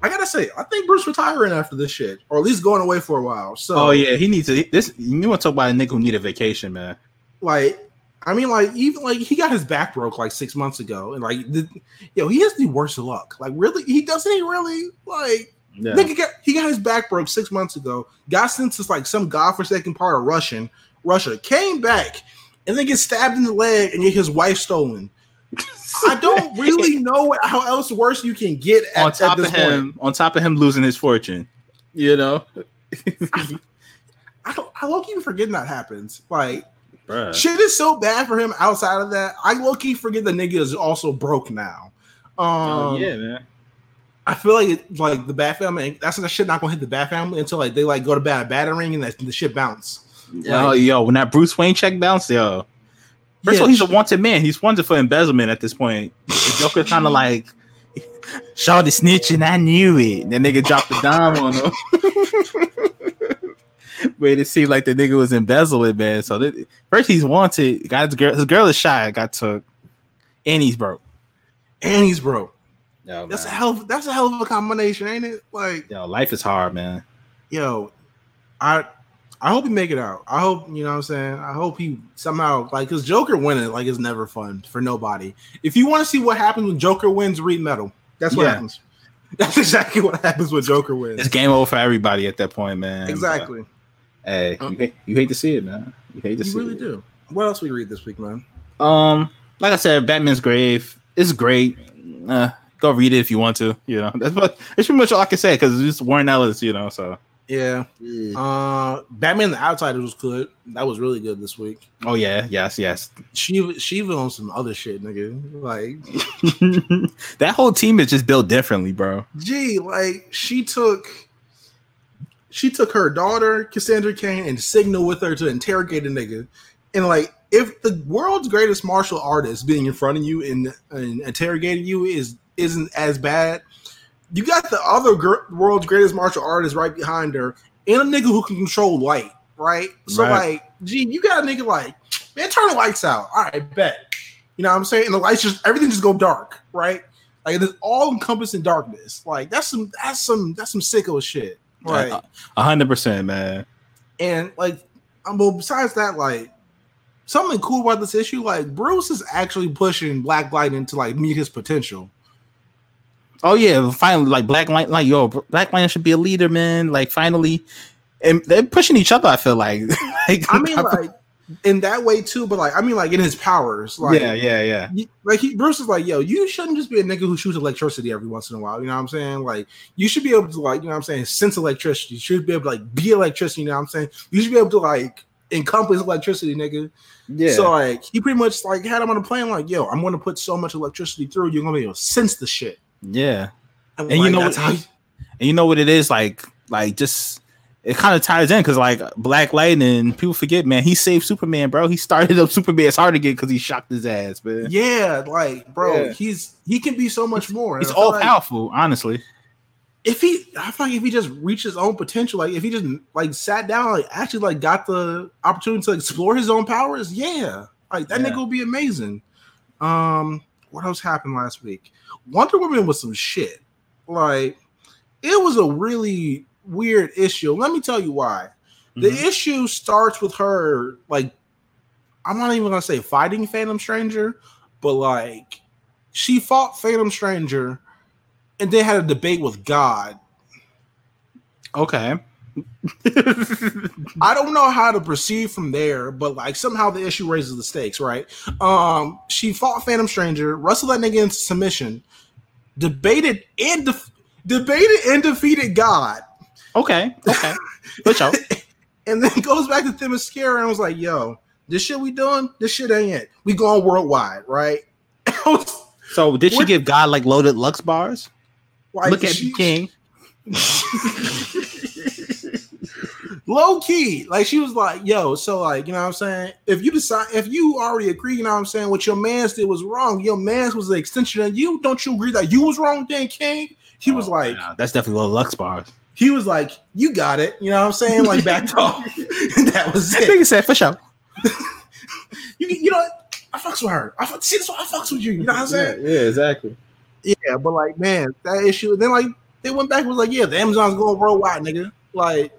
I gotta say, I think Bruce retiring after this shit, or at least going away for a while. So, oh yeah, he needs to. You want to talk about a nigga who need a vacation, man? Like, I mean, like even like he got his back broke like 6 months ago, and like, he has the worst luck. Like, really, he doesn't really like. Yeah. Nigga he got his back broke 6 months ago, got sent to like some godforsaken part of Russia, came back, and then gets stabbed in the leg and get his wife stolen. I don't really know how else worse you can get at, on top at this of him, point. On top of him losing his fortune, you know? I low-key forget that happens. Like, bruh. Shit is so bad for him outside of that. I low-key forget the nigga is also broke now. Yeah, man. I feel like it, like the Bat Family, that's the shit not gonna hit the Bat Family until like they like go to battering and the shit bounce. Yeah. Like, yo, when that Bruce Wayne check bounced, yo. First of all, he's a wanted man. He's wanted for embezzlement at this point. The Joker's kind of like, "Shawty snitching, I knew it." And that nigga dropped a dime on him. Wait, it seemed like the nigga was embezzling, man. So first he's wanted. Got his girl is shy. Got took, and he's broke. Yo, that's a hell. That's a hell of a combination, ain't it? Like, yo, life is hard, man. Yo, I hope he make it out. I hope, you know what I'm saying? I hope he somehow, like, because Joker winning, like, is never fun for nobody. If you want to see what happens when Joker wins, read Metal. That's what happens. That's exactly what happens when Joker wins. It's game over for everybody at that point, man. Exactly. But, hey, you hate to see it, man. You hate to see it. You really do. What else we read this week, man? Like I said, Batman's Grave is great. Go read it if you want to. You know, that's pretty much all I can say because it's Warren Ellis, you know, so. Yeah. Batman the Outsiders was good. That was really good this week. Oh yeah, yes. Shiva on some other shit, nigga. Like that whole team is just built differently, bro. Gee, like she took her daughter, Cassandra Cain, and Signal with her to interrogate a nigga. And like if the world's greatest martial artist being in front of you and interrogating you isn't as bad. You got the other world's greatest martial artist right behind her, and a nigga who can control light, right? So, like, gee, you got a nigga like, man, turn the lights out. All right, bet. You know what I'm saying? And the lights everything just go dark, right? Like, it's all encompassing darkness. Like, that's some sicko shit, right? 100%, man. And, like, well, besides that, like, something cool about this issue, like, Bruce is actually pushing Black Lightning to, like, meet his potential. Oh yeah, finally, like Black Lightning, like yo, Black Lightning should be a leader, man. Like finally, and they're pushing each other. I feel like, like in that way too. But like, I mean, like in his powers, like yeah. Like Bruce is like, yo, you shouldn't just be a nigga who shoots electricity every once in a while. You know what I'm saying? Like, you should be able to, like, you know what I'm saying, sense electricity. You should be able to like be electricity. You know what I'm saying? You should be able to like encompass electricity, nigga. Yeah. So like, he pretty much like had him on a plane. Like, yo, I'm gonna put so much electricity through, you're gonna be able to sense the shit. Yeah, and like, you know, what it is like just it kind of ties in because like Black Lightning, people forget, man, he saved Superman, bro. He started up Superman's heart again because he shocked his ass, man. Yeah, like bro, he can be so much more. He's all powerful, like, honestly. I feel like if he just reached his own potential, like if he just like sat down, like actually like got the opportunity to explore his own powers, yeah, like that nigga would be amazing. What else happened last week? Wonder Woman was some shit. Like, it was a really weird issue. Let me tell you why. Mm-hmm. The issue starts with her, like, I'm not even going to say fighting Phantom Stranger, but, like, she fought Phantom Stranger and then had a debate with God. Okay. I don't know how to proceed from there, but like somehow the issue raises the stakes, right? She fought Phantom Stranger, wrestled that nigga into submission, debated and defeated God. Okay, good job. And then goes back to Themyscira and was like, "Yo, this shit we doing? This shit ain't it. We going worldwide, right?" So did she give God like loaded Lux bars? Like, look at me, King. Low key, like she was like, yo, so like, you know what I'm saying? If you already agree, you know what I'm saying, what your man's did was wrong, your man's was the extension of you. Don't you agree that you was wrong then, King? He was like, wow, that's definitely a little Lux bars. He was like, you got it, you know what I'm saying? Like back off. That was it. That nigga said for sure. you know, I fucks with her. See, that's why I fucks with you. You know what I'm saying? Yeah, exactly. Yeah, but like, man, that issue. Then like they went back and was like, yeah, the Amazon's going worldwide, nigga. Like.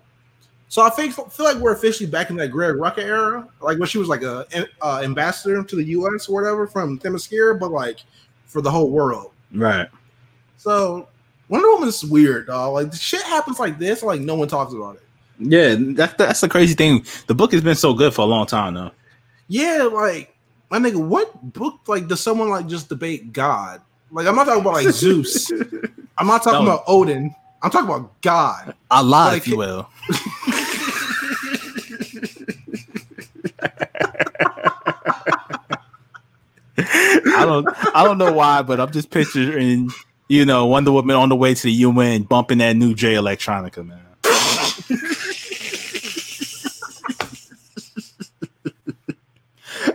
So I feel like we're officially back in that Greg Rucka era, like when she was like a ambassador to the U.S. or whatever from Themyscira, but like for the whole world. Right. So Wonder Woman is weird, dog. Like, shit happens like this, like no one talks about it. Yeah, that's the crazy thing. The book has been so good for a long time, though. Yeah, like, my nigga, what book, like, does someone, like, just debate God? Like, I'm not talking about, like, Zeus. I'm not talking about Odin. I'm talking about God. Allah, like, if you will. I don't know why, but I'm just picturing, you know, Wonder Woman on the way to the UN bumping that new J Electronica, man.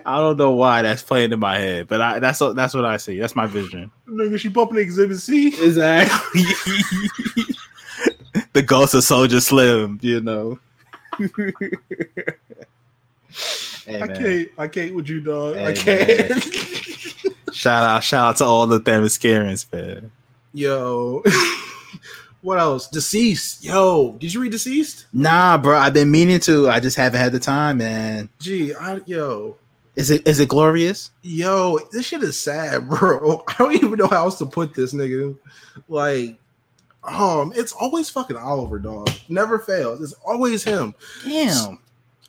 I don't know why that's playing in my head, but that's what I see. That's my vision. Nigga, she bumping Exhibit C. Exactly. The ghost of Soldier Slim, you know. Hey, I can't with you, dog. Hey, I can't. Shout out to all the Themyscirans, man. Yo. What else? Deceased. Yo, did you read Deceased? Nah, bro. I've been meaning to. I just haven't had the time, man. Gee, Is it glorious? Yo, this shit is sad, bro. I don't even know how else to put this, nigga. Like, it's always fucking Oliver, dog. Never fails. It's always him. Damn.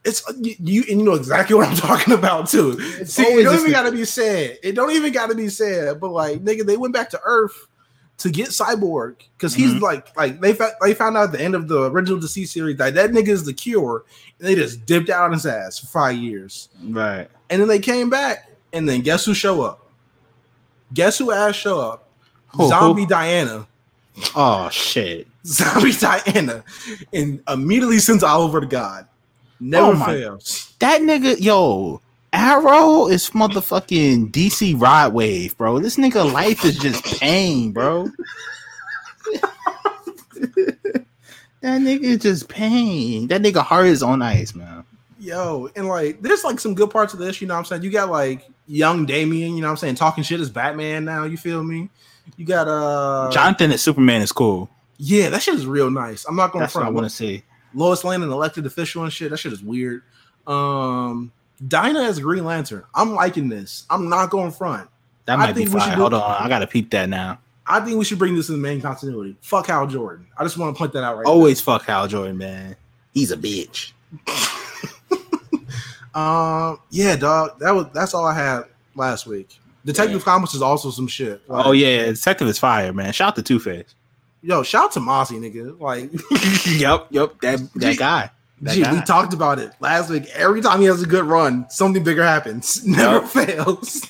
It's you, and you know exactly what I'm talking about too. See, it don't even gotta be sad. It don't even gotta be sad. But like, nigga, they went back to Earth to get Cyborg because he's like they found out at the end of the original Deceased series that nigga is the cure, and they just dipped out on his ass for 5 years. Right. And then they came back, and then guess who show up? Guess who ass show up? Who, Zombie who? Diana. Oh shit! Zombie Diana, and immediately sends Oliver to God. Never fails. That nigga, yo, Arrow is motherfucking DC Rod Wave, bro. This nigga life is just pain, bro. That nigga is just pain. That nigga heart is on ice, man. Yo, and like, there's like some good parts of this, you know what I'm saying? You got like young Damian, you know what I'm saying, talking shit as Batman now, you feel me? You got Jonathan as Superman is cool. Yeah, that shit is real nice. I'm not gonna That's front. What I want to see. Lois Lane, an elected official and shit. That shit is weird. Dinah as Green Lantern. I'm liking this. I'm not going front. That might be fine. Hold on. I got to peep that now. I think we should bring this in the main continuity. Fuck Hal Jordan. I just want to point that out right now. Always fuck Hal Jordan, man. He's a bitch. Yeah, dog. That's all I had last week. Detective Comics is also some shit. Like, oh, yeah. Detective is fire, man. Shout out to Two-Face. Yo, shout out to Mossy, nigga. Like, yep, that guy. That guy. We talked about it last week. Every time he has a good run, something bigger happens. Never fails.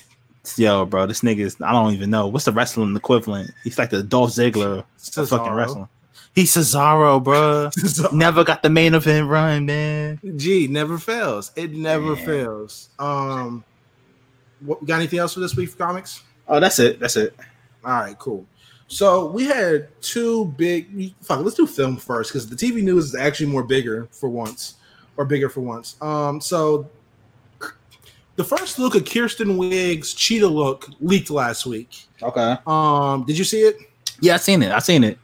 Yo, bro, this nigga is, I don't even know. What's the wrestling equivalent? He's like the Dolph Ziggler of fucking wrestling. He's Cesaro, bro. Cesaro. Never got the main event run, man. Gee, never fails. It never fails. What, got anything else for this week for comics? Oh, that's it. All right, cool. So we had two big. Fuck, let's do film first because the TV news is actually bigger for once. So the first look of Kirsten Wiig's cheetah look leaked last week. Okay. Did you see it? Yeah, I seen it.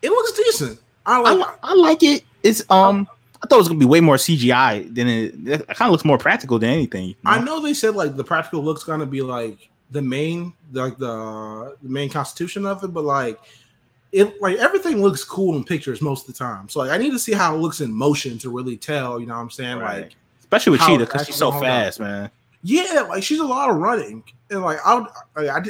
It looks decent. I like it. It's I thought it was gonna be way more CGI than it kind of looks more practical than anything. You know? I know they said like the practical look's gonna be like the main constitution of it, but like it, like everything looks cool in pictures most of the time. So like, I need to see how it looks in motion to really tell. You know what I'm saying? Right. Like, especially with Cheetah because she's so fast, man. Yeah, like she's a lot of running, and like I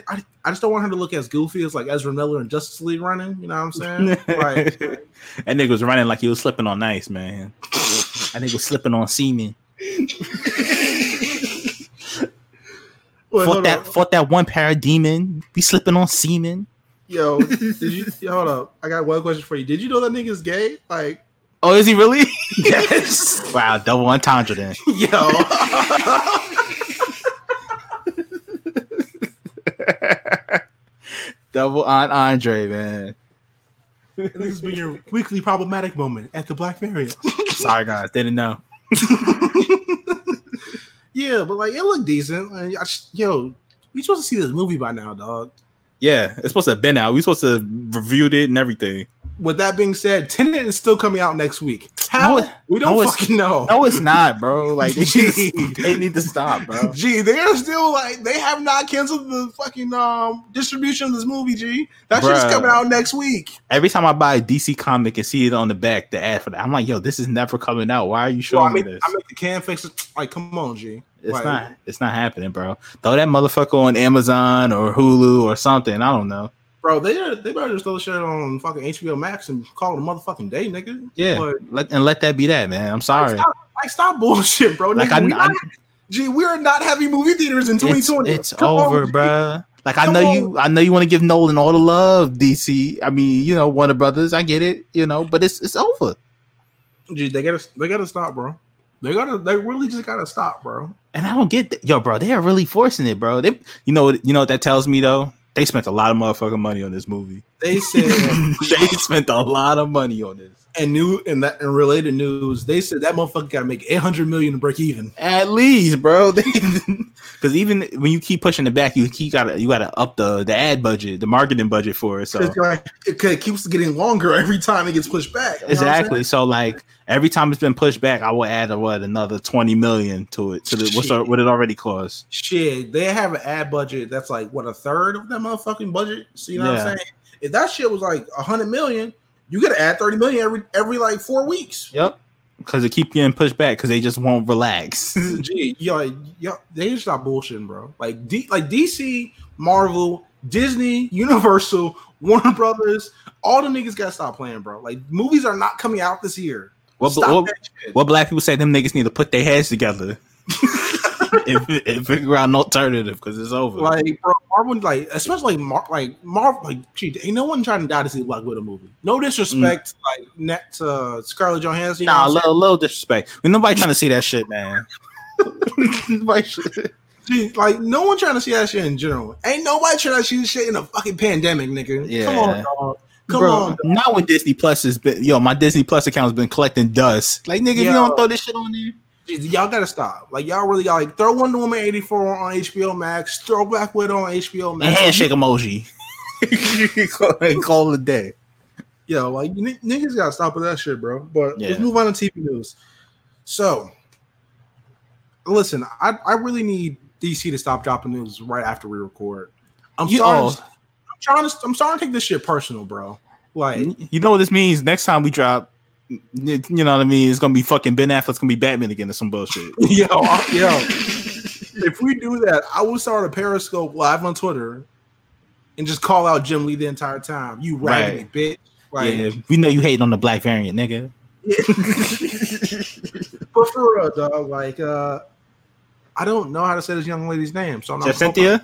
just don't want her to look as goofy as like Ezra Miller and Justice League running. You know what I'm saying? Like that nigga was running like he was slipping on ice, man. That nigga was slipping on semen. Fought that one parademon. Be slipping on semen. Yo, did you hold up? I got one question for you. Did you know that nigga's gay? Like, oh, is he really? Yes. Wow, double entendre then. Yo. Double Aunt Andre, man. This has been your weekly problematic moment at the Black Variant. Sorry, guys, didn't know. Yeah, but like it looked decent. Like, yo, we supposed to see this movie by now, dog. Yeah, it's supposed to have been out. We supposed to have reviewed it and everything. with that being said, Tenet is still coming out next week. How? No, we don't fucking know. No, it's not, bro. Like, they need to stop, bro. G, they are still like, they have not canceled the fucking distribution of this movie, G. That shit's coming out next week. Every time I buy a DC comic and see it on the back, the ad for that, I'm like, yo, this is never coming out. Why are you showing me this? I mean, the can fix it. Like, come on, G. It's not happening, bro. Throw that motherfucker on Amazon or Hulu or something. I don't know. Bro, they better just throw shit on fucking HBO Max and call it a motherfucking day, nigga. Yeah, but, let that be that, man. I'm sorry. Stop bullshit, bro. Like, nigga, we are not having movie theaters in 2020. It's over, bro. Like, I know you want to give Nolan all the love, DC. I mean, you know, Warner Brothers. I get it, you know, but it's over. G, they gotta stop, bro. They really just gotta stop, bro. And I don't get that. Yo, bro. They are really forcing it, bro. They, you know what that tells me though. They spent a lot of motherfucking money on this movie. They said they spent a lot of money on this. And in related news, they said that motherfucker got to make $800 million to break even. At least, bro. Because even when you keep pushing it back, you gotta up the ad budget, the marketing budget for it. So it keeps getting longer every time it gets pushed back. Exactly. So like every time it's been pushed back, I will add another $20 million to it. What it already costs. Shit, they have an ad budget that's like what, a third of that motherfucking budget. So you know what I'm saying? If that shit was like $100 million. You gotta add $30 million every like 4 weeks. Yep, because they keep getting pushed back because they just won't relax. Gee, yo, they just stop bullshitting, bro. Like DC, Marvel, Disney, Universal, Warner Brothers, all the niggas gotta stop playing, bro. Like movies are not coming out this year. What black people say? Them niggas need to put their heads together and figure out an alternative because it's over. Like, bro, Marvel, like, especially Marvel, like, gee, ain't no one trying to die to see Black Widow movie. No disrespect, to Scarlett Johansson. Nah, a little disrespect. I mean, nobody trying to see that shit, man. Gee, like, no one trying to see that shit in general. Ain't nobody trying to see this shit in a fucking pandemic, nigga. Yeah. Come on, dog. Come on, bro. Not when Disney Plus has been. Yo, my Disney Plus account has been collecting dust. Like, nigga, you don't throw this shit on there. Y'all gotta stop. Like, y'all really gotta, like, throw Wonder Woman 84 on HBO Max, throw Black Widow on HBO Max. And handshake emoji. And call it a day. Yo, like, niggas gotta stop with that shit, bro. But let's move on to TV news. So, listen, I really need DC to stop dropping news right after we record. I'm starting to take this shit personal, bro. Like, you know what this means? Next time we drop, you know what I mean? It's gonna be fucking Ben Affleck's gonna be Batman again or some bullshit. yo, if we do that, I will start a Periscope live on Twitter and just call out Jim Lee the entire time. You raggedy bitch. Like, yeah, we know you hating on the black variant, nigga. Yeah. But for real, dog, like, I don't know how to say this young lady's name, so I'm not. Jacinthia.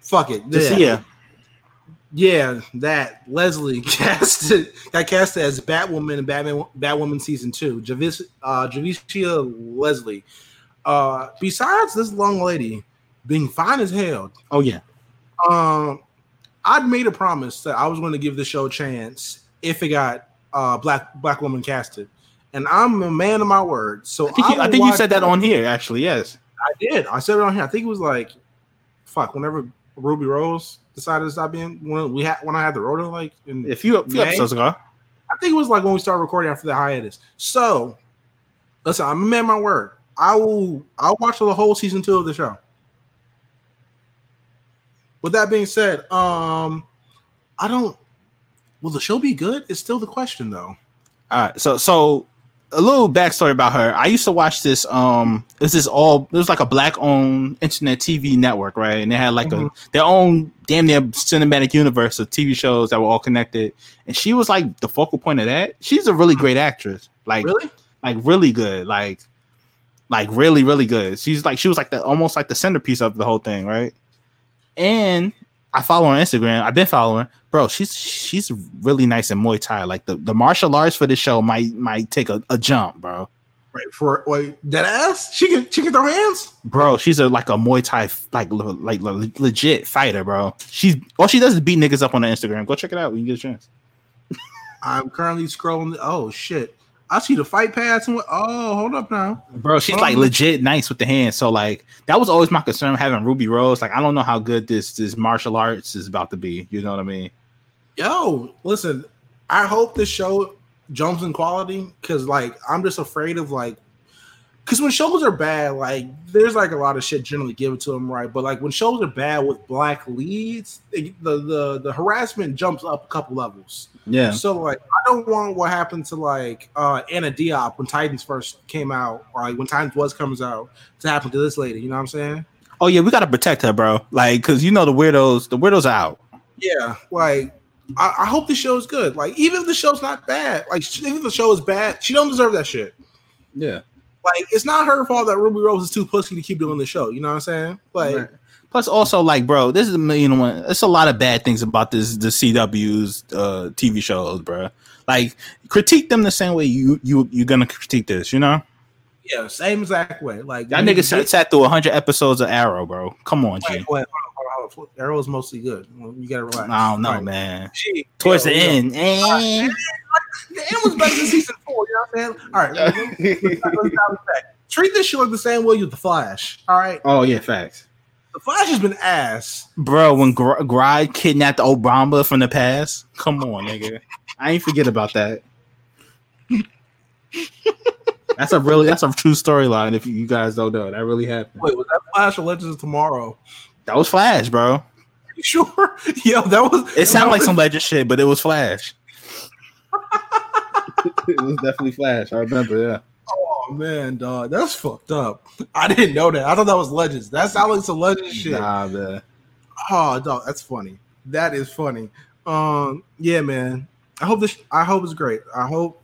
Fuck it. Yeah, that Leslie got casted as Batwoman in Batwoman Season 2. Javicia Leslie. Besides this long lady being fine as hell. Oh, yeah. I'd made a promise that I was going to give the show a chance if it got black woman casted. And I'm a man of my word. So I think you said that on here, actually, yes. I did. I said it on here. I think it was like, fuck, whenever Ruby Rose decided to stop being when I had the rotor, like in a few episodes ago. I think it was like when we started recording after the hiatus. So listen, I'm a man of my word. I'll watch the whole season 2 of the show. With that being said, will the show be good? It's still the question though. All right, so a little backstory about her. I used to watch this. It was like a black-owned internet TV network, right? And they had like their own damn near cinematic universe of TV shows that were all connected. And she was like the focal point of that. She's a really great actress, like really, like really good, like really really good. She's like she was like the almost like the centerpiece of the whole thing, right? And I follow her on Instagram. I've been following her. Bro, she's really nice in Muay Thai. Like the martial arts for this show might take a jump, bro. Right for that ass? She can throw hands? Bro, she's a Muay Thai legit fighter, bro. She's all she does is beat niggas up on her Instagram. Go check it out when you get a chance. I'm currently scrolling. Oh shit. I see the fight pass and oh, hold up now, bro. She's like legit nice with the hands. So like that was always my concern having Ruby Rose. Like I don't know how good this martial arts is about to be. You know what I mean? Yo, listen. I hope this show jumps in quality because like I'm just afraid of like because when shows are bad, like there's like a lot of shit generally given to them, right? But like when shows are bad with black leads, the harassment jumps up a couple levels. Yeah. So like I don't want what happened to like Anna Diop when Titans first came out, or like when Titans comes out to happen to this lady. You know what I'm saying? Oh yeah, we gotta protect her, bro. Like because you know the weirdos are out. Yeah, like. I hope the show is good. Like, even if the show's not bad, like, even if the show is bad, she don't deserve that shit. Yeah. Like, it's not her fault that Ruby Rose is too pussy to keep doing the show. You know what I'm saying? Like, right. Plus, also, like, bro, this is a million one. It's a lot of bad things about the CW's TV shows, bro. Like, critique them the same way you're gonna critique this. You know? Yeah, same exact way. Like that nigga sat through 100 episodes of Arrow, bro. Come on, G. Arrow is mostly good. You gotta relax. I don't know, right, man. Towards the end, the end was better than season 4. You know what I'm saying? All right, let's treat this show the same way you the Flash. All right. Oh yeah, facts. The Flash has been ass, bro. When Gride kidnapped Obama from the past, come on, nigga. I ain't forget about that. That's a true storyline. If you guys don't know, that really happened. Wait, was that Flash or Legends of Tomorrow? That was Flash, bro. Are you sure? Yo, that was... It sounded like some Legend shit, but it was Flash. It was definitely Flash. I remember, yeah. Oh, man, dog. That's fucked up. I didn't know that. I thought that was Legends. That sounded like some Legend shit. Nah, man. Oh, dog. That's funny. That is funny. Yeah, man. I hope it's great. I hope...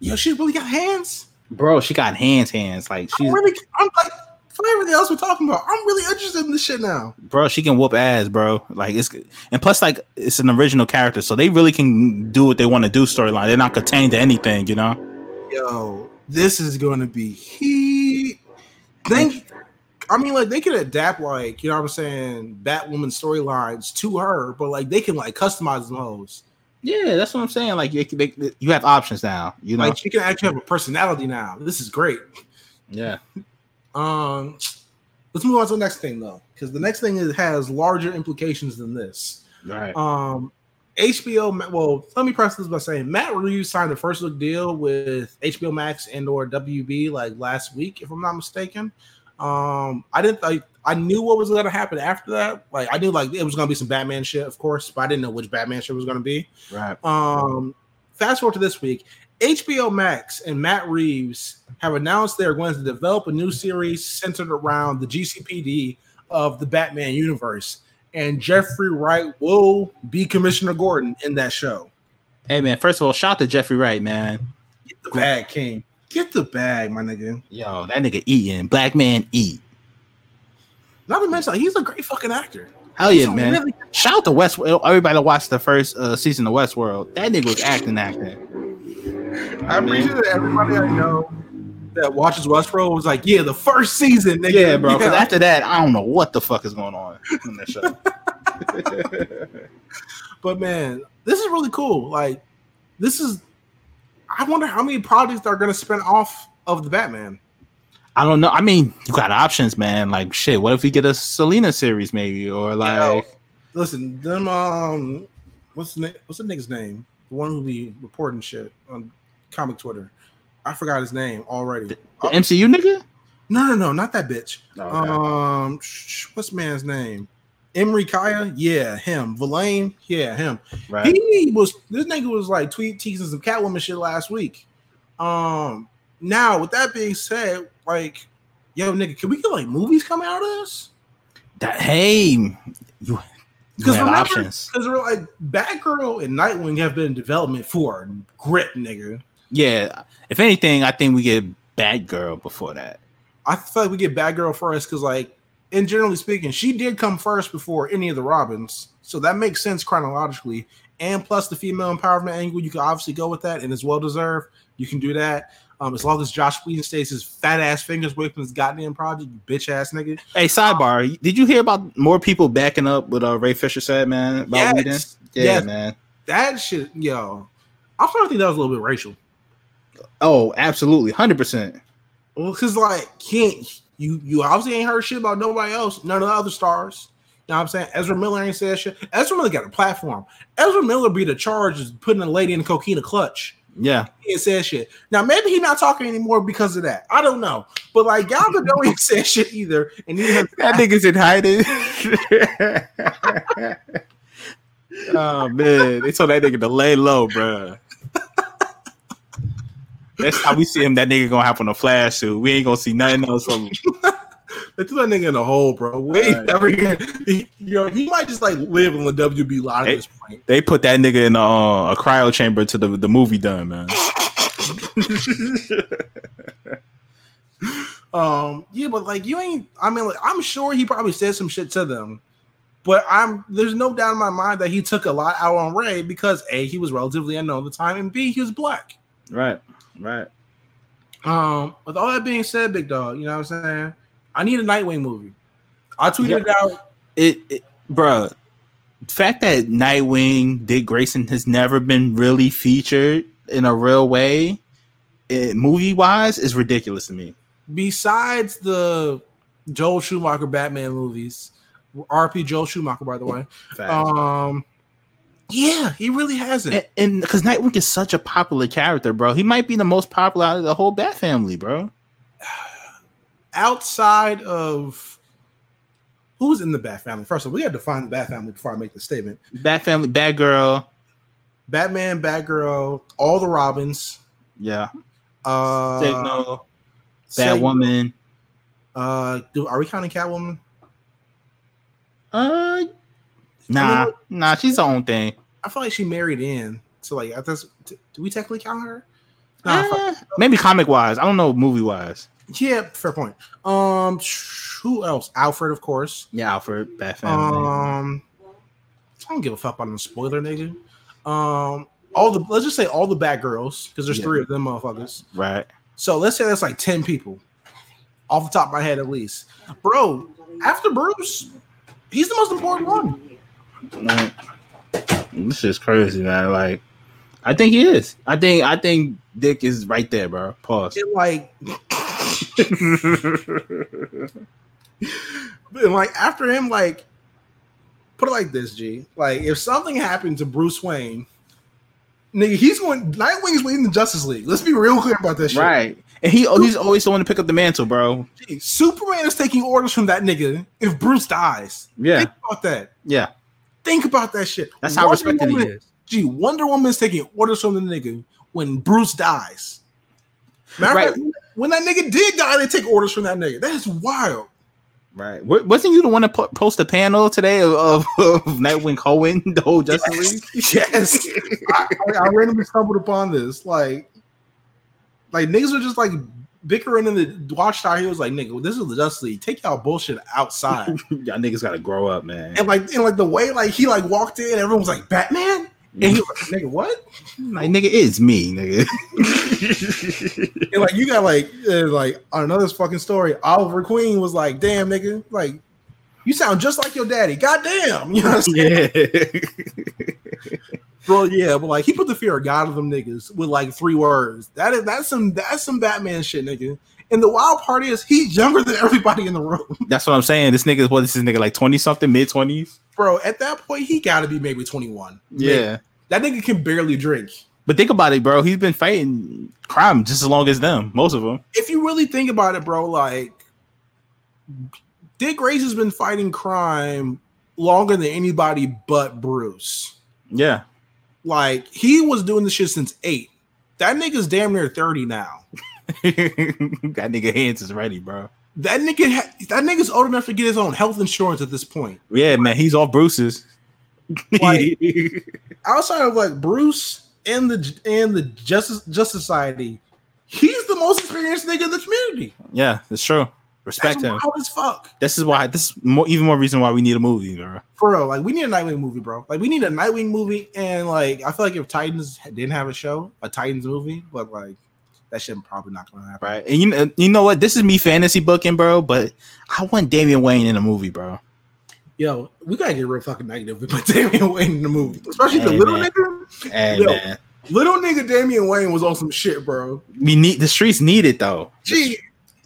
Yo, she really got hands? Bro, she got hands. Like, she's... I'm like... For everything else we're talking about, I'm really interested in this shit now. Bro, she can whoop ass, bro. Like it's and plus, like it's an original character, so they really can do what they want to do storyline. They're not contained to anything, you know. Yo, this is gonna be heat. I mean, like they could adapt, like you know what I'm saying, Batwoman storylines to her, but like they can like customize those. Yeah, that's what I'm saying. Like you have options now. You know, like she can actually have a personality now. This is great. Yeah. Let's move on to the next thing though, because the next thing has larger implications than this. Right. HBO. Well, let me preface this by saying Matt Reeves signed a first look deal with HBO Max and/or WB like last week, if I'm not mistaken. I knew what was going to happen after that. Like I knew like it was going to be some Batman shit, of course, but I didn't know which Batman shit was going to be. Right. Fast forward to this week. HBO Max and Matt Reeves have announced they're going to develop a new series centered around the GCPD of the Batman universe. And Jeffrey Wright will be Commissioner Gordon in that show. Hey, man, first of all, shout out to Jeffrey Wright, man. Get the bag, King. Get the bag, my nigga. Yo, that nigga eating. Black man eat. Not to mention, he's a great fucking actor. Hell yeah, man. Really- shout out to Westworld. Everybody watched the first season of Westworld. That nigga was acting. I appreciate that everybody I know that watches Westworld was like, yeah, the first season, nigga. Yeah, bro. Because after that, I don't know what the fuck is going on in that show. But man, this is really cool. Like, I wonder how many projects are going to spin off of the Batman. I don't know. I mean, you got options, man. Like, shit, what if we get a Selena series, maybe? Or like, yo, listen, them, what's the nigga's name? The one who be reporting shit on comic Twitter. I forgot his name already. The MCU nigga? No, not that bitch. No, okay. What's man's name? Emery Kaya? Yeah, him. Villain? Yeah, him. Right. This nigga was like teasing some Catwoman shit last week. Now with that being said, like, yo nigga, can we get like movies coming out of this? Because like Batgirl and Nightwing have been in development for grit, nigga. Yeah, if anything, I think we get Batgirl before that. I feel like we get Batgirl first because, like, and generally speaking, she did come first before any of the Robins, so that makes sense chronologically. And plus, the female empowerment angle, you can obviously go with that, and it's well deserved. You can do that. As long as Josh Whedon stays his fat ass fingers away from his goddamn project, you bitch ass nigga. Hey, sidebar, did you hear about more people backing up what Ray Fisher said, man? About Whedon? Yeah, man. That shit, yo. I thought that was a little bit racial. Oh, absolutely, 100%. Well, because like, you obviously ain't heard shit about nobody else, none of the other stars. You know what I'm saying? Ezra Miller ain't said shit. Ezra Miller got a platform. Ezra Miller be the charge of putting a lady in the coquina clutch. Yeah, he ain't said shit. Now maybe he's not talking anymore because of that. I don't know, but like y'all don't even say shit either. And that nigga's in hiding. Oh man, they told that nigga to lay low, bro. That's how we see him. That nigga gonna hop on a flash suit. We ain't gonna see nothing else from him. They threw that nigga in a hole, bro. Wait, he might just like live in the WB line at this point. They put that nigga in a cryo chamber to the movie done, man. Yeah, but like you ain't. I mean, like, I'm sure he probably said some shit to them, but there's no doubt in my mind that he took a lot out on Ray because A, he was relatively unknown at the time, and B, he was black. Right. With all that being said, big dog, you know what I'm saying? I need a Nightwing movie. I tweeted it out. Bro, the fact that Nightwing, Dick Grayson, has never been really featured in a real way, movie-wise, is ridiculous to me. Besides the Joel Schumacher Batman movies, R.P. Joel Schumacher, by the way. Yeah, he really hasn't. And because Nightwing is such a popular character, bro. He might be the most popular out of the whole Bat family, bro. Outside of who's in the Bat family, first of all, we got to define the Bat family before I make the statement. Bat family, Batgirl, Batman, Batgirl, all the Robins, yeah, Signal, Batwoman. Are we counting Catwoman? Nah, she's her own thing. I feel like she married in, so like, do we technically count her? Maybe comic wise, I don't know, movie wise. Yeah, fair point. Who else? Alfred, of course. Yeah, Alfred. Bad family. I don't give a fuck about the spoiler, nigga. Let's just say all the Batgirls, because there's three of them motherfuckers. Right. So let's say that's like 10 people, off the top of my head at least. Bro, after Bruce, he's the most important one. Man, this is crazy, man. Like, I think he is. I think Dick is right there, bro. Pause. And like. But like after him, like put it like this, G. Like if something happened to Bruce Wayne, nigga, Nightwing is leading the Justice League. Let's be real clear about this shit. Right. And he's always the one to pick up the mantle, bro. Gee, Superman is taking orders from that nigga if Bruce dies. Yeah. Think about that. Yeah. Think about that shit. That's how respected he is. Gee, Wonder Woman is taking orders from the nigga when Bruce dies. Right. When that nigga did die, they take orders from that nigga. That is wild. Right. Wasn't you the one to post a panel today of Nightwing Cohen, the whole Justice League? Yes. I randomly stumbled upon this. Like niggas were just like bickering in the watchtower. He was like, nigga, this is the Justice League. Take y'all bullshit outside. Y'all niggas gotta grow up, man. And like the way like he like walked in, everyone was like, Batman? And he was like, nigga, what? Like, nigga, it's me, nigga. And like, you got like on another fucking story, Oliver Queen was like, damn, nigga, like, you sound just like your daddy. Goddamn. You know what I'm saying? Yeah. Bro, yeah, but like, he put the fear of God of them niggas with like 3 words. That's some Batman shit, nigga. And the wild part is he's younger than everybody in the room. That's what I'm saying. This nigga is like 20 something, mid 20s. Bro, at that point, he gotta be maybe 21. Yeah. That nigga can barely drink. But think about it, bro. He's been fighting crime just as long as them, most of them. If you really think about it, bro, like Dick Grayson's been fighting crime longer than anybody but Bruce. Yeah. Like he was doing this shit since 8. That nigga's damn near 30 now. That nigga hands is ready, bro. That nigga's old enough to get his own health insurance at this point. Yeah, man, he's off Bruce's. Like, outside of like Bruce and the Justice Society, he's the most experienced nigga in the community. Yeah, that's true. Respect him. Wild as fuck. This is even more reason why we need a movie, bro. For real, like we need a Nightwing movie, bro. Like we need a Nightwing movie, and like I feel like if Titans didn't have a show, a Titans movie, but like. That shit probably not gonna happen, right? And you know what? This is me fantasy booking, bro. But I want Damian Wayne in a movie, bro. Yo, we gotta get real fucking negative. We put Damian Wayne in the movie, especially the little nigga. Hey, man. Little nigga Damian Wayne was on some shit, bro. We need the streets need it though. Gee,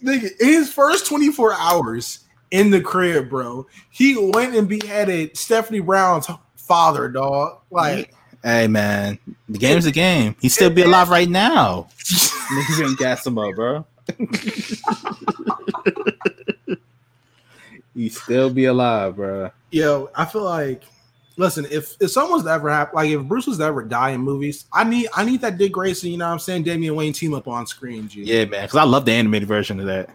nigga, in his first 24 hours in the crib, bro, he went and beheaded Stephanie Brown's father, dog. Like, hey man, the game's a game. He still be alive right now. Niggas gonna gas him up, bro. He still be alive, bro. Yo, I feel like. Listen, if someone's to ever happen, like if Bruce was to ever die in movies, I need that Dick Grayson, you know what I'm saying, Damian Wayne team up on screen, G. Yeah, man, because I love the animated version of that.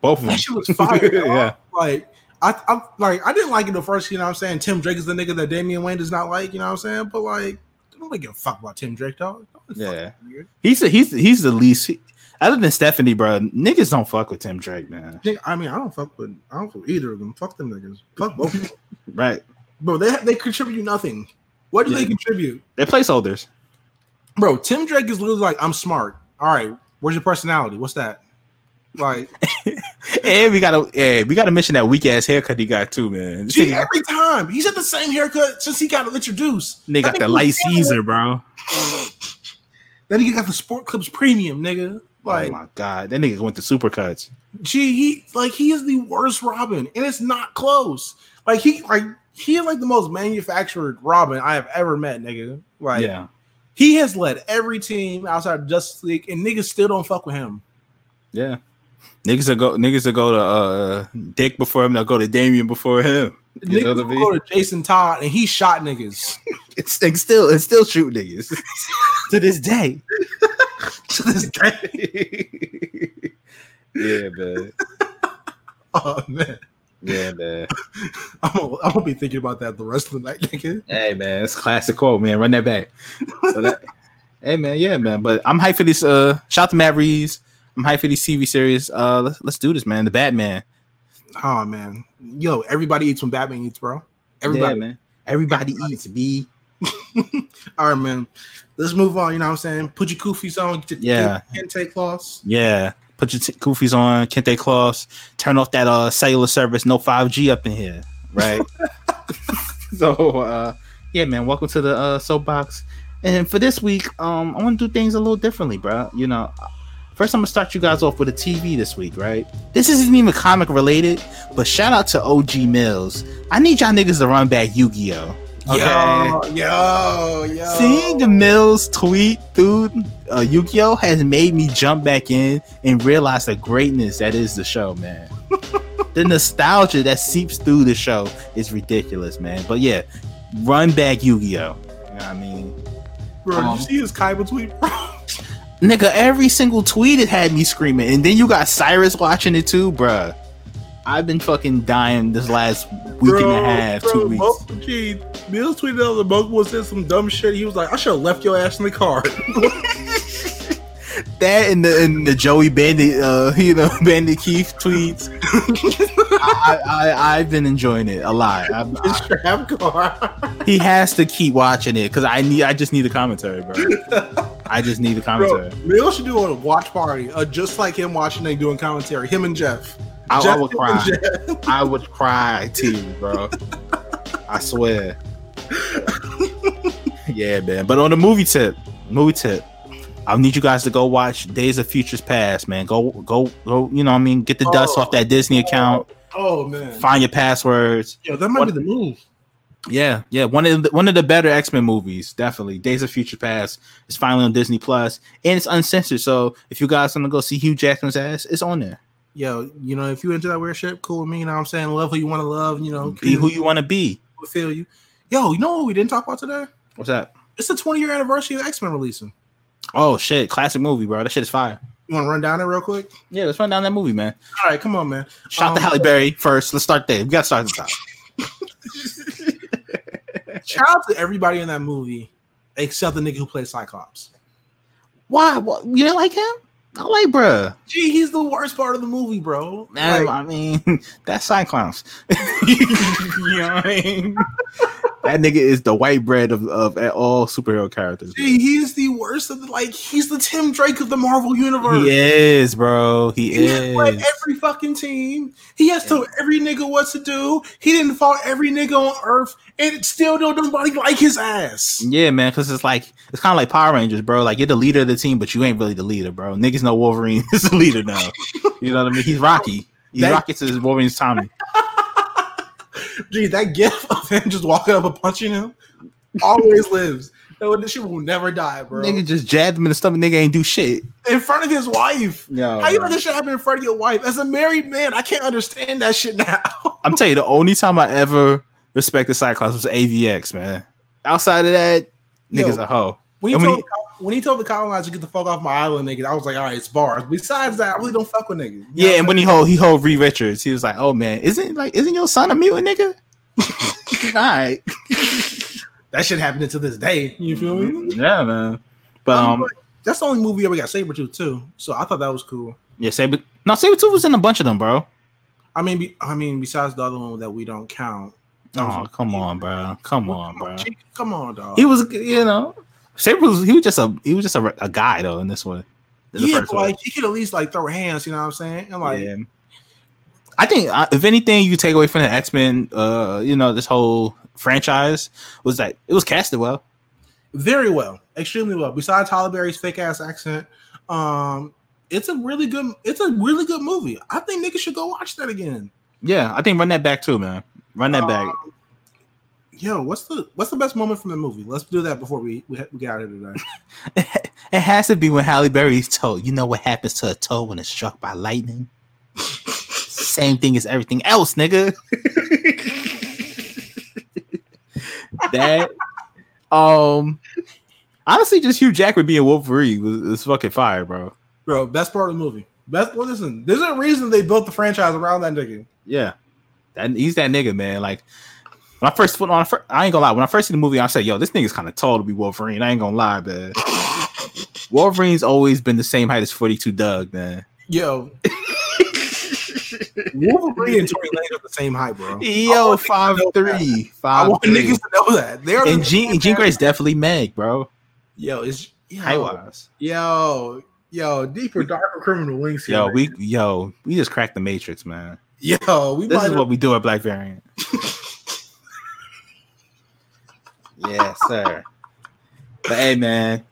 Both of them. That shit was fire. Yeah. Like I didn't like it the first, you know what I'm saying. Tim Drake is the nigga that Damian Wayne does not like, you know what I'm saying. But like, nobody give a fuck about Tim Drake, dog. Yeah. He's the least. Other than Stephanie, bro, niggas don't fuck with Tim Drake, man. I mean, I don't fuck with either of them. Fuck them niggas. Fuck both of them. Right. Bro, they contribute nothing. What do they contribute? They're placeholders. Bro, Tim Drake is literally like, I'm smart. All right, where's your personality? What's that? Like, and we gotta mention that weak ass haircut he got too, man. Gee, every time he's had the same haircut since he got introduced. Nigga got the light Caesar, bro. That nigga got the Sport Clips Premium, nigga. Like, oh my god, that nigga went to Supercuts. Gee, he is the worst Robin, and it's not close. Like he is like the most manufactured Robin I have ever met, nigga. Like, yeah. He has led every team outside of Justice League, and niggas still don't fuck with him. Yeah, niggas will go to Dick before him. They'll go to Damian before him. You niggas will go to Jason Todd, and he shot niggas. it's still shoot niggas to this day. To this day. Yeah, man. Oh man. Yeah, man. I'm gonna be thinking about that the rest of the night, nigga. Hey, man, it's classic quote, man. Run that back. Hey, man, yeah, man. But I'm hyped for this. Shout out to Matt Reeves. I'm hyped for this TV series. Let's do this, man. The Batman. Oh man, yo, everybody eats when Batman eats, bro. Everybody, yeah, man. Everybody eats, B. All right, man. Let's move on. You know what I'm saying? Put your koofies on. Yeah. Kente cloths. Yeah. Put your koofies on, kente cloths. Turn off that cellular service. No 5G up in here, right? So, yeah, man. Welcome to the soapbox. And for this week, I want to do things a little differently, bro. You know, first I'm gonna start you guys off with a TV this week, right? This isn't even comic related, but shout out to OG Mills. I need y'all niggas to run back Yu-Gi-Oh. Okay. Yo. Seeing the Mills tweet through Yu-Gi-Oh has made me jump back in and realize the greatness that is the show, man. The nostalgia that seeps through the show is ridiculous, man. But yeah, run back Yu-Gi-Oh. You know what I mean? Bro, did you see his Kaiba tweet, bro? Nigga, every single tweet it had me screaming. And then you got Cyrus watching it too, bruh. I've been fucking dying this last week and a half, 2 weeks. Mills tweeted out the Mogul said some dumb shit. He was like, I should have left your ass in the car. That and the Joey Bandit, Bandit Keith tweets. I've been enjoying it a lot. He has to keep watching it because I just need the commentary, bro. I just need the commentary. Bro, Mills should do a watch party, just like him watching and doing commentary. Him and Jeff. I would cry. I would cry too, bro. I swear. Yeah, man. But on the movie tip, I need you guys to go watch Days of Futures Past, man. Go. You know what I mean? Get the dust off that Disney account. Oh man. Find your passwords. Yeah, that might be the move. Yeah. One of the better X-Men movies, definitely. Days of Future Past is finally on Disney Plus, and it's uncensored. So if you guys want to go see Hugh Jackman's ass, it's on there. Yo, you know, if you into that weird shit, cool with me. You know what I'm saying? Love who you want to love. You know, be who you want to be. We'll feel you. Yo, you know what we didn't talk about today? What's that? It's the 20-year anniversary of X-Men releasing. Oh, shit. Classic movie, bro. That shit is fire. You want to run down it real quick? Yeah, let's run down that movie, man. All right, come on, man. Shout out to Halle Berry first. Let's start there. We got to start at the top. Shout out to everybody in that movie except the nigga who plays Cyclops. Why? What? You didn't like him? I like, bro. Gee, he's the worst part of the movie, bro. Man, like, I mean, that's Cyclops. You know what I mean? That nigga is the white bread of all superhero characters. Dude, he is the worst of the, like, he's the Tim Drake of the Marvel universe. He is, bro. He is. He has played every fucking team. He has told every nigga what to do. He didn't fought every nigga on Earth, and still don't nobody like his ass. Yeah, man, because it's like, it's kind of like Power Rangers, bro. Like, you're the leader of the team, but you ain't really the leader, bro. Niggas know Wolverine is the leader now. You know what I mean? He's Rocky. He's Rocky to Wolverine's Tommy. Geez, that gif of him just walking up and punching him always lives. No, this shit will never die, bro. Nigga just jabbed him in the stomach. Nigga ain't do shit in front of his wife. Yo, how you let this shit happen in front of your wife? As a married man, I can't understand that shit now. I'm telling you, the only time I ever respected Cyclops was AVX, man. Outside of that, niggas a hoe. When he told the colonizer to get the fuck off my island, nigga, I was like, all right, it's bars. Besides that, I really don't fuck with niggas. You know, and when he hold Reed Richards, he was like, oh man, isn't your son a mutant, nigga? All right, that shit happening to this day. You feel me? Yeah, man. But that's the only movie ever got Sabretooth too. So I thought that was cool. Yeah, Sabretooth was in a bunch of them, bro. I mean, besides the other one that we don't count. Oh, come on, bro. Come on, dog. He was, you know. He was just a guy though in this one. But he could at least like throw hands, you know what I'm saying? And like, yeah. I think if anything you take away from the X-Men, you know, this whole franchise was that it was casted well, very well, extremely well. Besides Halle Berry's fake ass accent, it's a really good movie. I think niggas should go watch that again. Yeah, I think run that back too, man. Run that back. Yo, what's the best moment from the movie? Let's do that before we get out of here today. It has to be when Halle Berry's toe. You know what happens to a toe when it's struck by lightning? Same thing as everything else, nigga. That honestly, just Hugh Jackman being Wolverine was fucking fire, bro. Bro, best part of the movie. Well, listen, there's a reason they built the franchise around that nigga. Yeah, he's that nigga, man. Like. I ain't gonna lie. When I first see the movie, I said, "Yo, this nigga's kind of tall to be Wolverine." I ain't gonna lie, man. Wolverine's always been the same height as 42 Doug, man. Yo, Wolverine and Tory Lane are the same height, bro. Yo, 5'3", 5'3". I want niggas to know that. And Jean Grey's definitely Meg, bro. Yo, it's height wise. Yo, deeper, darker criminal wings. Here, we just cracked the Matrix, man. Yo, this is what we do at Black Variant. Yes, sir. But hey, man,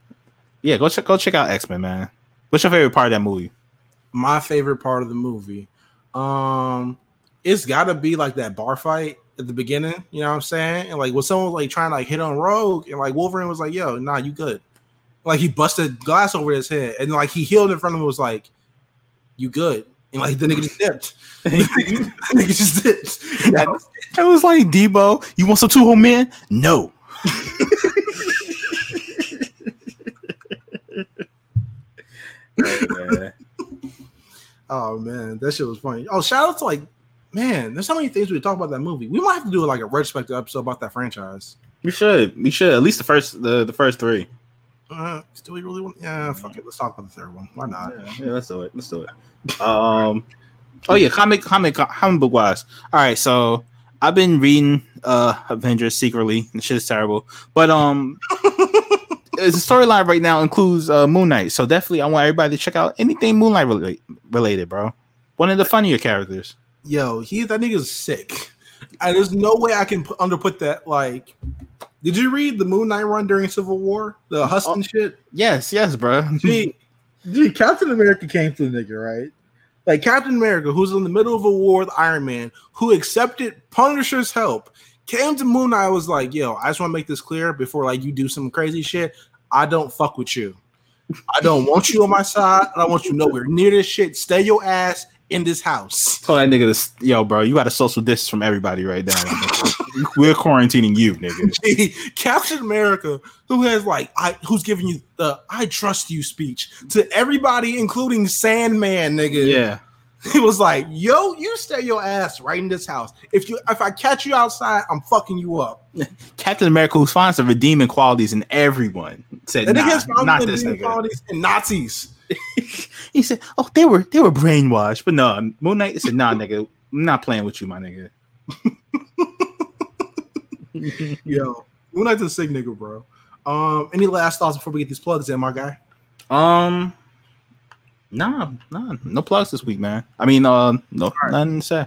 yeah, go check out X-Men, man. What's your favorite part of that movie? My favorite part of the movie, it's gotta be like that bar fight at the beginning. You know what I'm saying? And like when someone was like trying to like hit on Rogue, and like Wolverine was like, "Yo, nah, you good?" Like he busted glass over his head, and like he healed in front of him. Was like, "You good?" And like the nigga just dipped. You know? It was like, Debo, you want some two whole men? No. Oh man, that shit was funny. Oh, shout out to like, man, there's so many things we talk about that movie. We might have to do like a retrospective episode about that franchise. We should at least the first three. Do we really want? Yeah, fuck it. Let's talk about the third one. Why not? Yeah, let's do it. Oh yeah, comic book wise. All right, so I've been reading Avengers secretly. The shit is terrible, but the storyline right now includes Moon Knight. So definitely, I want everybody to check out anything Moon Knight related, bro. One of the funnier characters. Yo, that nigga's sick. There's no way I can underput that. Like, did you read the Moon Knight run during Civil War? The hustling shit. Yes, bro. Gee, Captain America came to the nigga, right? Like Captain America, who's in the middle of a war with Iron Man, who accepted Punisher's help, came to Moon Knight. I was like, yo, I just want to make this clear before like you do some crazy shit. I don't fuck with you. I don't want you on my side. I don't want you nowhere near this shit. Stay your ass in this house. Tell that nigga this, yo, bro, you got a social distance from everybody right now. We're quarantining you, nigga. Gee, Captain America, who has like, who's giving you the "I trust you" speech to everybody, including Sandman, nigga. Yeah, he was like, "Yo, you stay your ass right in this house. If I catch you outside, I'm fucking you up." Captain America, who finds the redeeming qualities in everyone, said, "Nah, not this nigga." Qualities in Nazis. He said, "Oh, they were brainwashed," but no, Moon Knight said, "Nah, nigga, I'm not playing with you, my nigga." Yo, moving on to the sick nigga, bro. Any last thoughts before we get these plugs in, my guy? Nah, no plugs this week, man. I mean, no, right. Nothing to say.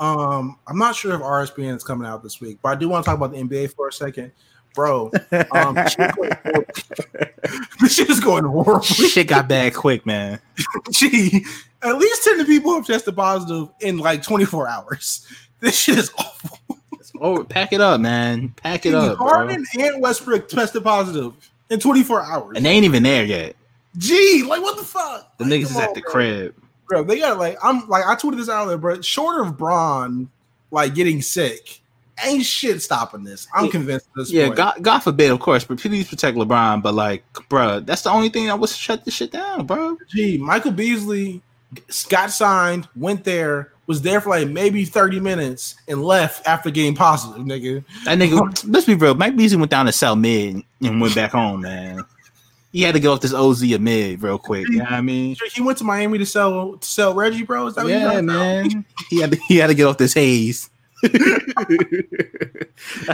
I'm not sure if RSPN is coming out this week, but I do want to talk about the NBA for a second, bro. This shit is going horrible. Shit got bad quick, man. Gee, at least 10 people have tested positive in like 24 hours. This shit is awful. Oh, pack it up, man. Pack it up. Harden and Westbrook tested positive in 24 hours. And they ain't even there yet. Gee, like what the fuck? The niggas is at the crib. Bro, they got like I tweeted this out there, bro. Short of Bron like getting sick, ain't shit stopping this. I'm convinced of this. Yeah, point. God forbid, of course, but please protect LeBron. But like, bro, that's the only thing that would shut this shit down, bro. Gee, Michael Beasley got signed, went there, was there for like maybe 30 minutes and left after getting positive, nigga. That nigga, let's be real, Mike Beasley went down to sell mid and went back home, man. He had to go up this OZ a mid real quick. You know what I mean? He went to Miami to sell Reggie, bro. Is that what you man. He had to get off this haze. That's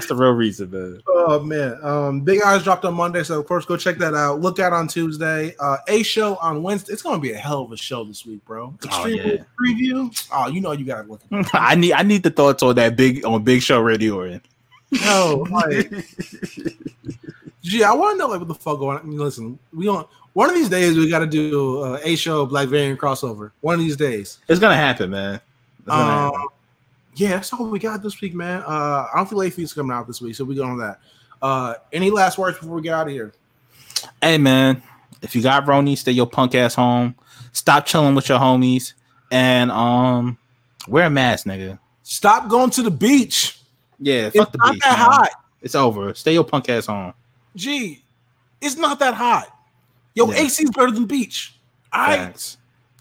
the real reason, man. Oh man. Big Eyes dropped on Monday, so of course go check that out. Look out on Tuesday. A show on Wednesday. It's gonna be a hell of a show this week, bro. Extreme preview. Oh, you know you gotta look at it. I need the thoughts on that big show radio in. No, like gee, I want to know like what the fuck going on. I mean, listen, we don't. One of these days we got to do a show Black Variant crossover. One of these days, it's gonna happen, man. Yeah, that's all we got this week, man. I don't feel like Feet's coming out this week, so we go on that. Any last words before we get out of here? Hey, man, if you got Roni, stay your punk ass home. Stop chilling with your homies, and wear a mask, nigga. Stop going to the beach. Yeah, fuck the beach. It's not that hot. It's over. Stay your punk ass home. Gee, it's not that hot. Yo, yeah. AC's better than beach. All right.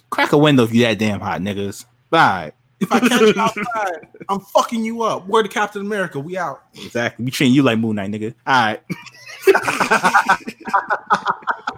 Crack a window if you that damn hot, niggas. Bye. If I catch you outside, I'm fucking you up. We're the Captain America. We out. Exactly. We treating you like Moon Knight, nigga. All right.